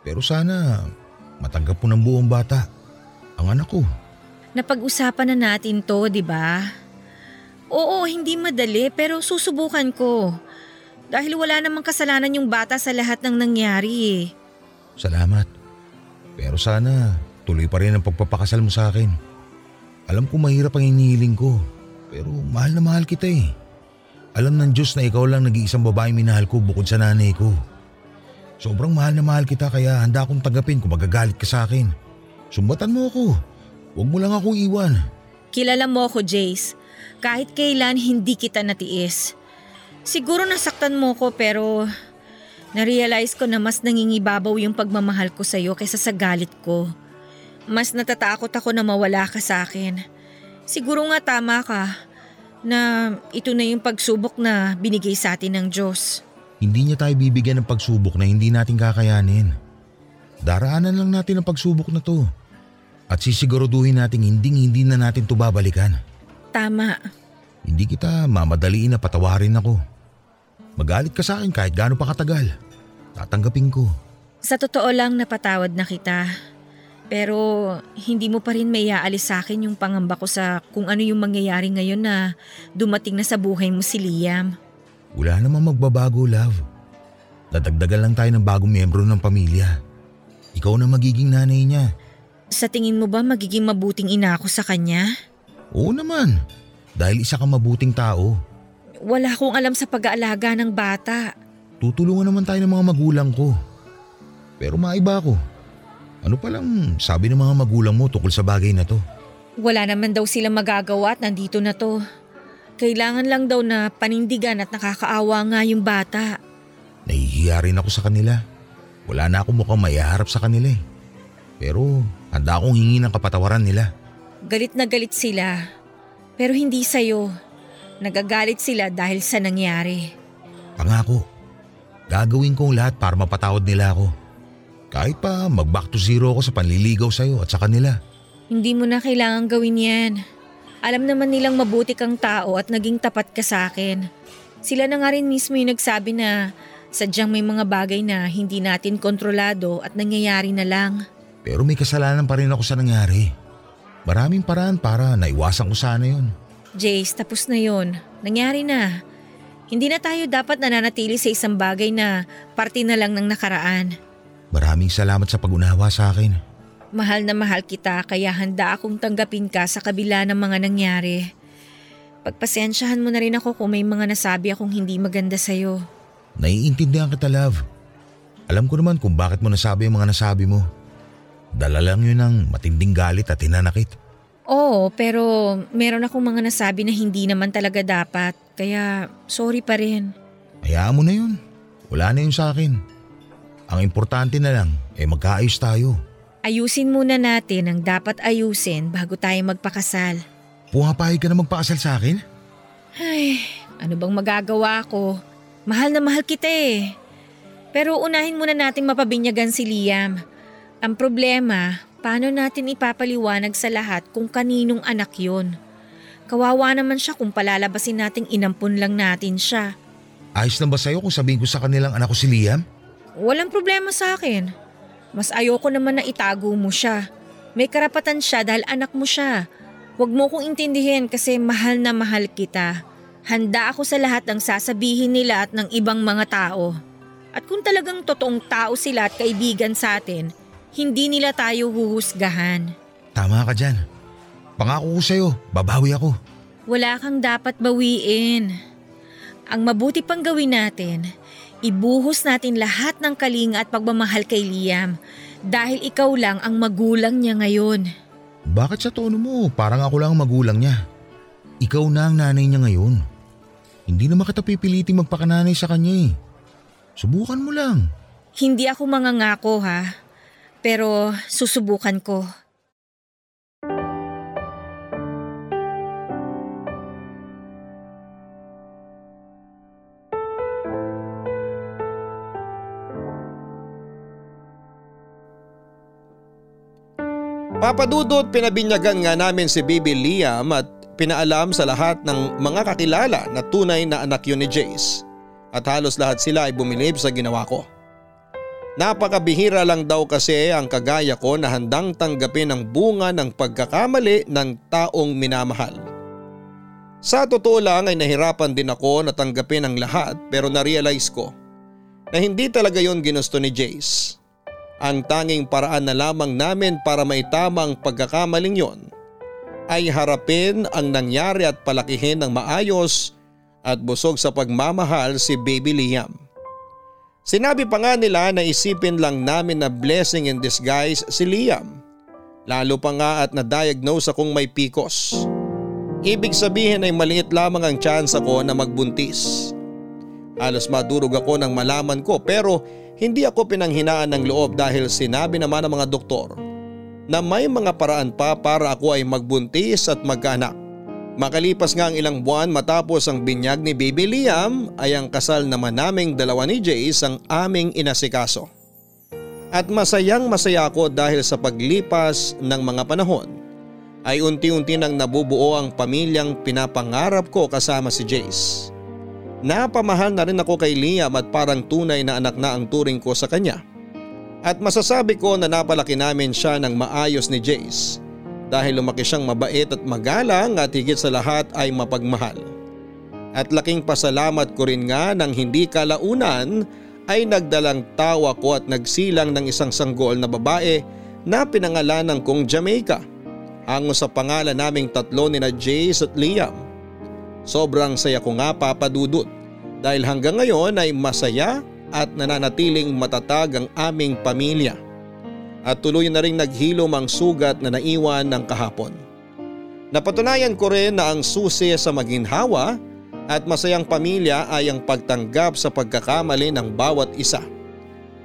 Pero sana matanggap po ng buong bata ang anak ko. Napag-usapan na natin to, di ba? Oo, hindi madali pero susubukan ko. Dahil wala namang kasalanan yung bata sa lahat ng nangyari eh. Salamat. Pero sana tuloy pa rin ang pagpapakasal mo sa akin. Alam ko mahirap ang inihiling ko. Pero mahal na mahal kita eh. Alam ng Diyos na ikaw lang nag-iisang babaeng minahal ko bukod sa nanay ko. Sobrang mahal na mahal kita kaya handa akong tagapin kung magagalit ka sa akin. Sumbatan mo ako. Huwag mo lang akong iwan. Kilala mo ako, Jace. Kahit kailan hindi kita natiis. Siguro nasaktan mo ko pero narealize ko na mas nangingibabaw yung pagmamahal ko sa'yo kaysa sa galit ko. Mas natatakot ako na mawala ka sa akin. Siguro nga tama ka na ito na yung pagsubok na binigay sa atin ng Diyos. Hindi niya tayo bibigyan ng pagsubok na hindi natin kakayanin. Daraanan lang natin ang pagsubok na to. At sisiguruduhin natin hinding-hindi na natin ito babalikan. Tama. Hindi kita mamadaliin na patawarin ako. Magalit ka sa akin kahit gaano pa katagal. Tatanggapin ko. Sa totoo lang napatawad na kita. Pero hindi mo pa rin maiaalis sa akin yung pangamba ko sa kung ano yung mangyayari ngayon na dumating na sa buhay mo si Liam. Wala namang magbabago, love. Dadagdagan lang tayo ng bagong miyembro ng pamilya. Ikaw na magiging nanay niya. Sa tingin mo ba magiging mabuting ina ako sa kanya? Oo naman. Dahil isa kang mabuting tao. Wala akong alam sa pag-aalaga ng bata. Tutulungan naman tayo ng mga magulang ko. Pero maiba ako. Ano palang sabi ng mga magulang mo tungkol sa bagay na to? Wala naman daw silang magagawa at nandito na to. Kailangan lang daw na panindigan at nakakaawa nga yung bata. Nahihiya rin ako sa kanila. Wala na akong mukhang maiharap sa kanila eh. Pero handa akong hingi ng kapatawaran nila. Galit na galit sila. Pero hindi sa'yo. Nagagalit sila dahil sa nangyari. Pangako, gagawin kong lahat para mapatawad nila ako. Kahit pa mag-back to zero ako sa panliligaw sa'yo at sa kanila. Hindi mo na kailangang gawin yan. Alam naman nilang mabuti kang tao at naging tapat ka sa akin. Sila na nga rin mismo yung nagsabi na sadyang may mga bagay na hindi natin kontrolado at nangyayari na lang. Pero may kasalanan pa rin ako sa nangyari. Maraming paraan para naiwasan ko sana yun. Jace, tapos na yun. Nangyari na. Hindi na tayo dapat nananatili sa isang bagay na parte na lang ng nakaraan. Maraming salamat sa pag-unawa sa akin. Mahal na mahal kita kaya handa akong tanggapin ka sa kabila ng mga nangyari. Pagpasensyahan mo na rin ako kung may mga nasabi akong hindi maganda sa'yo. Naiintindihan kita, love. Alam ko naman kung bakit mo nasabi ang mga nasabi mo. Dala lang yun ng matinding galit at hinanakit. Oo, pero meron akong mga nasabi na hindi naman talaga dapat, kaya sorry pa rin. Hayaan mo na yun. Wala na yun sa akin. Ang importante na lang ay eh magkaayos tayo. Ayusin muna natin ang dapat ayusin bago tayo magpakasal. Pumapayag ka na magpakasal sa akin? Ay, ano bang magagawa ko? Mahal na mahal kita eh. Pero unahin muna natin mapabinyagan si Liam. Ang problema, paano natin ipapaliwanag sa lahat kung kaninong anak yun? Kawawa naman siya kung palalabasin nating inampun lang natin siya. Ayos na ba sa'yo kung sabihin ko sa kanilang anak ko si Liam? Walang problema sa akin. Mas ayoko naman na itago mo siya. May karapatan siya dahil anak mo siya. Huwag mo kong intindihin kasi mahal na mahal kita. Handa ako sa lahat ng sasabihin nila at ng ibang mga tao. At kung talagang totoong tao sila at kaibigan sa atin, hindi nila tayo huhusgahan. Tama ka dyan. Pangako ko sa'yo, babawi ako. Wala kang dapat bawiin. Ang mabuti pang gawin natin, ibuhos natin lahat ng kalinga at pagmamahal kay Liam dahil ikaw lang ang magulang niya ngayon. Bakit sa tono mo? Parang ako lang ang magulang niya. Ikaw na ang nanay niya ngayon. Hindi naman kita pipiliting magpakananay sa kanya eh. Subukan mo lang. Hindi ako mangangako ha. Pero susubukan ko. Papa Dudut, pinabinyagan nga namin si Baby Liam at pinaalam sa lahat ng mga kakilala na tunay na anak yun ni Jace. At halos lahat sila ay bumilib sa ginawa ko. Napakabihira lang daw kasi ang kagaya ko na handang tanggapin ang bunga ng pagkakamali ng taong minamahal. Sa totoo lang ay nahirapan din ako na tanggapin ang lahat, pero na-realize ko na hindi talaga yon ginusto ni Jace. Ang tanging paraan na lamang namin para maitama ang pagkakamaling yon ay harapin ang nangyari at palakihin ng maayos at busog sa pagmamahal si Baby Liam. Sinabi pa nga nila na isipin lang namin na blessing in disguise si Liam. Lalo pa nga at na-diagnose akong may P C O S. Ibig sabihin ay maliit lamang ang chance ako na magbuntis. Alos madurog ako nang malaman ko, pero hindi ako pinanghinaan ng loob dahil sinabi naman ng mga doktor na may mga paraan pa para ako ay magbuntis at magkaanak. Makalipas nga ang ilang buwan matapos ang binyag ni Baby Liam ay ang kasal naman naming dalawa ni Jace ang aming inasikaso. At masayang masaya ako dahil sa paglipas ng mga panahon ay unti-unti nang nabubuo ang pamilyang pinapangarap ko kasama si Jace. Napamahal na rin ako kay Liam at parang tunay na anak na ang turing ko sa kanya. At masasabi ko na napalaki namin siya ng maayos ni Jace. Dahil lumaki siyang mabait at magalang at higit sa lahat ay mapagmahal. At laking pasalamat ko rin nga nang hindi kalaunan ay nagdalang tawa ko at nagsilang ng isang sanggol na babae na pinangalanan kong Jamaica. Hango sa pangalan naming tatlo nina Jace at Liam. Sobrang saya ko nga, Papa Dudut, dahil hanggang ngayon ay masaya at nananatiling matatag ang aming pamilya. At tuloy na rin naghilom ang sugat na naiwan ng kahapon. Napatunayan ko rin na ang susi sa maginhawa at masayang pamilya ay ang pagtanggap sa pagkakamali ng bawat isa.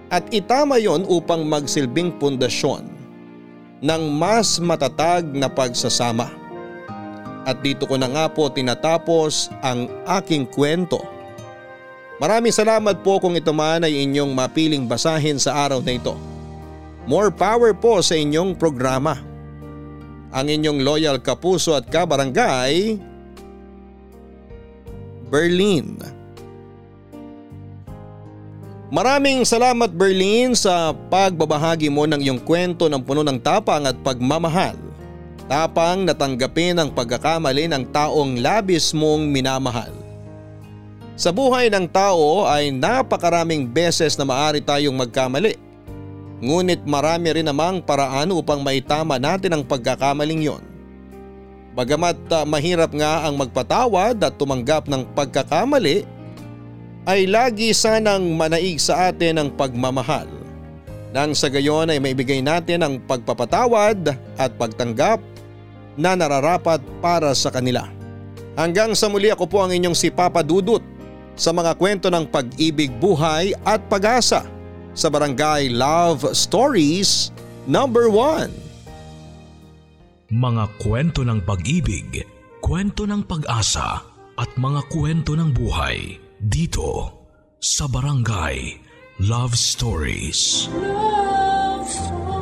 At itama yon upang magsilbing pundasyon ng mas matatag na pagsasama. At dito ko na nga po tinatapos ang aking kwento. Maraming salamat po kung ito man ay inyong mapiling basahin sa araw na ito. More power po sa inyong programa. Ang inyong loyal kapuso at kabarangay, Berlyn. Maraming salamat, Berlyn, sa pagbabahagi mo ng iyong kwento ng puno ng tapang at pagmamahal. Tapang na tanggapin ang pagkakamali ng taong labis mong minamahal. Sa buhay ng tao ay napakaraming beses na maaari tayong magkamali. Ngunit marami rin namang paraan upang maitama natin ang pagkakamaling yon. Bagamat uh, mahirap nga ang magpatawad at tumanggap ng pagkakamali, ay lagi sanang manaig sa atin ang pagmamahal. Nang sa gayon ay maibigay natin ang pagpapatawad at pagtanggap na nararapat para sa kanila. Hanggang sa muli, ako po ang inyong si Papa Dudut sa mga kwento ng pag-ibig, buhay at pag-asa. Sa Barangay Love Stories number one. Mga kwento ng pag-ibig, kwento ng pag-asa at mga kwento ng buhay dito sa Barangay Love Stories. Love Stories.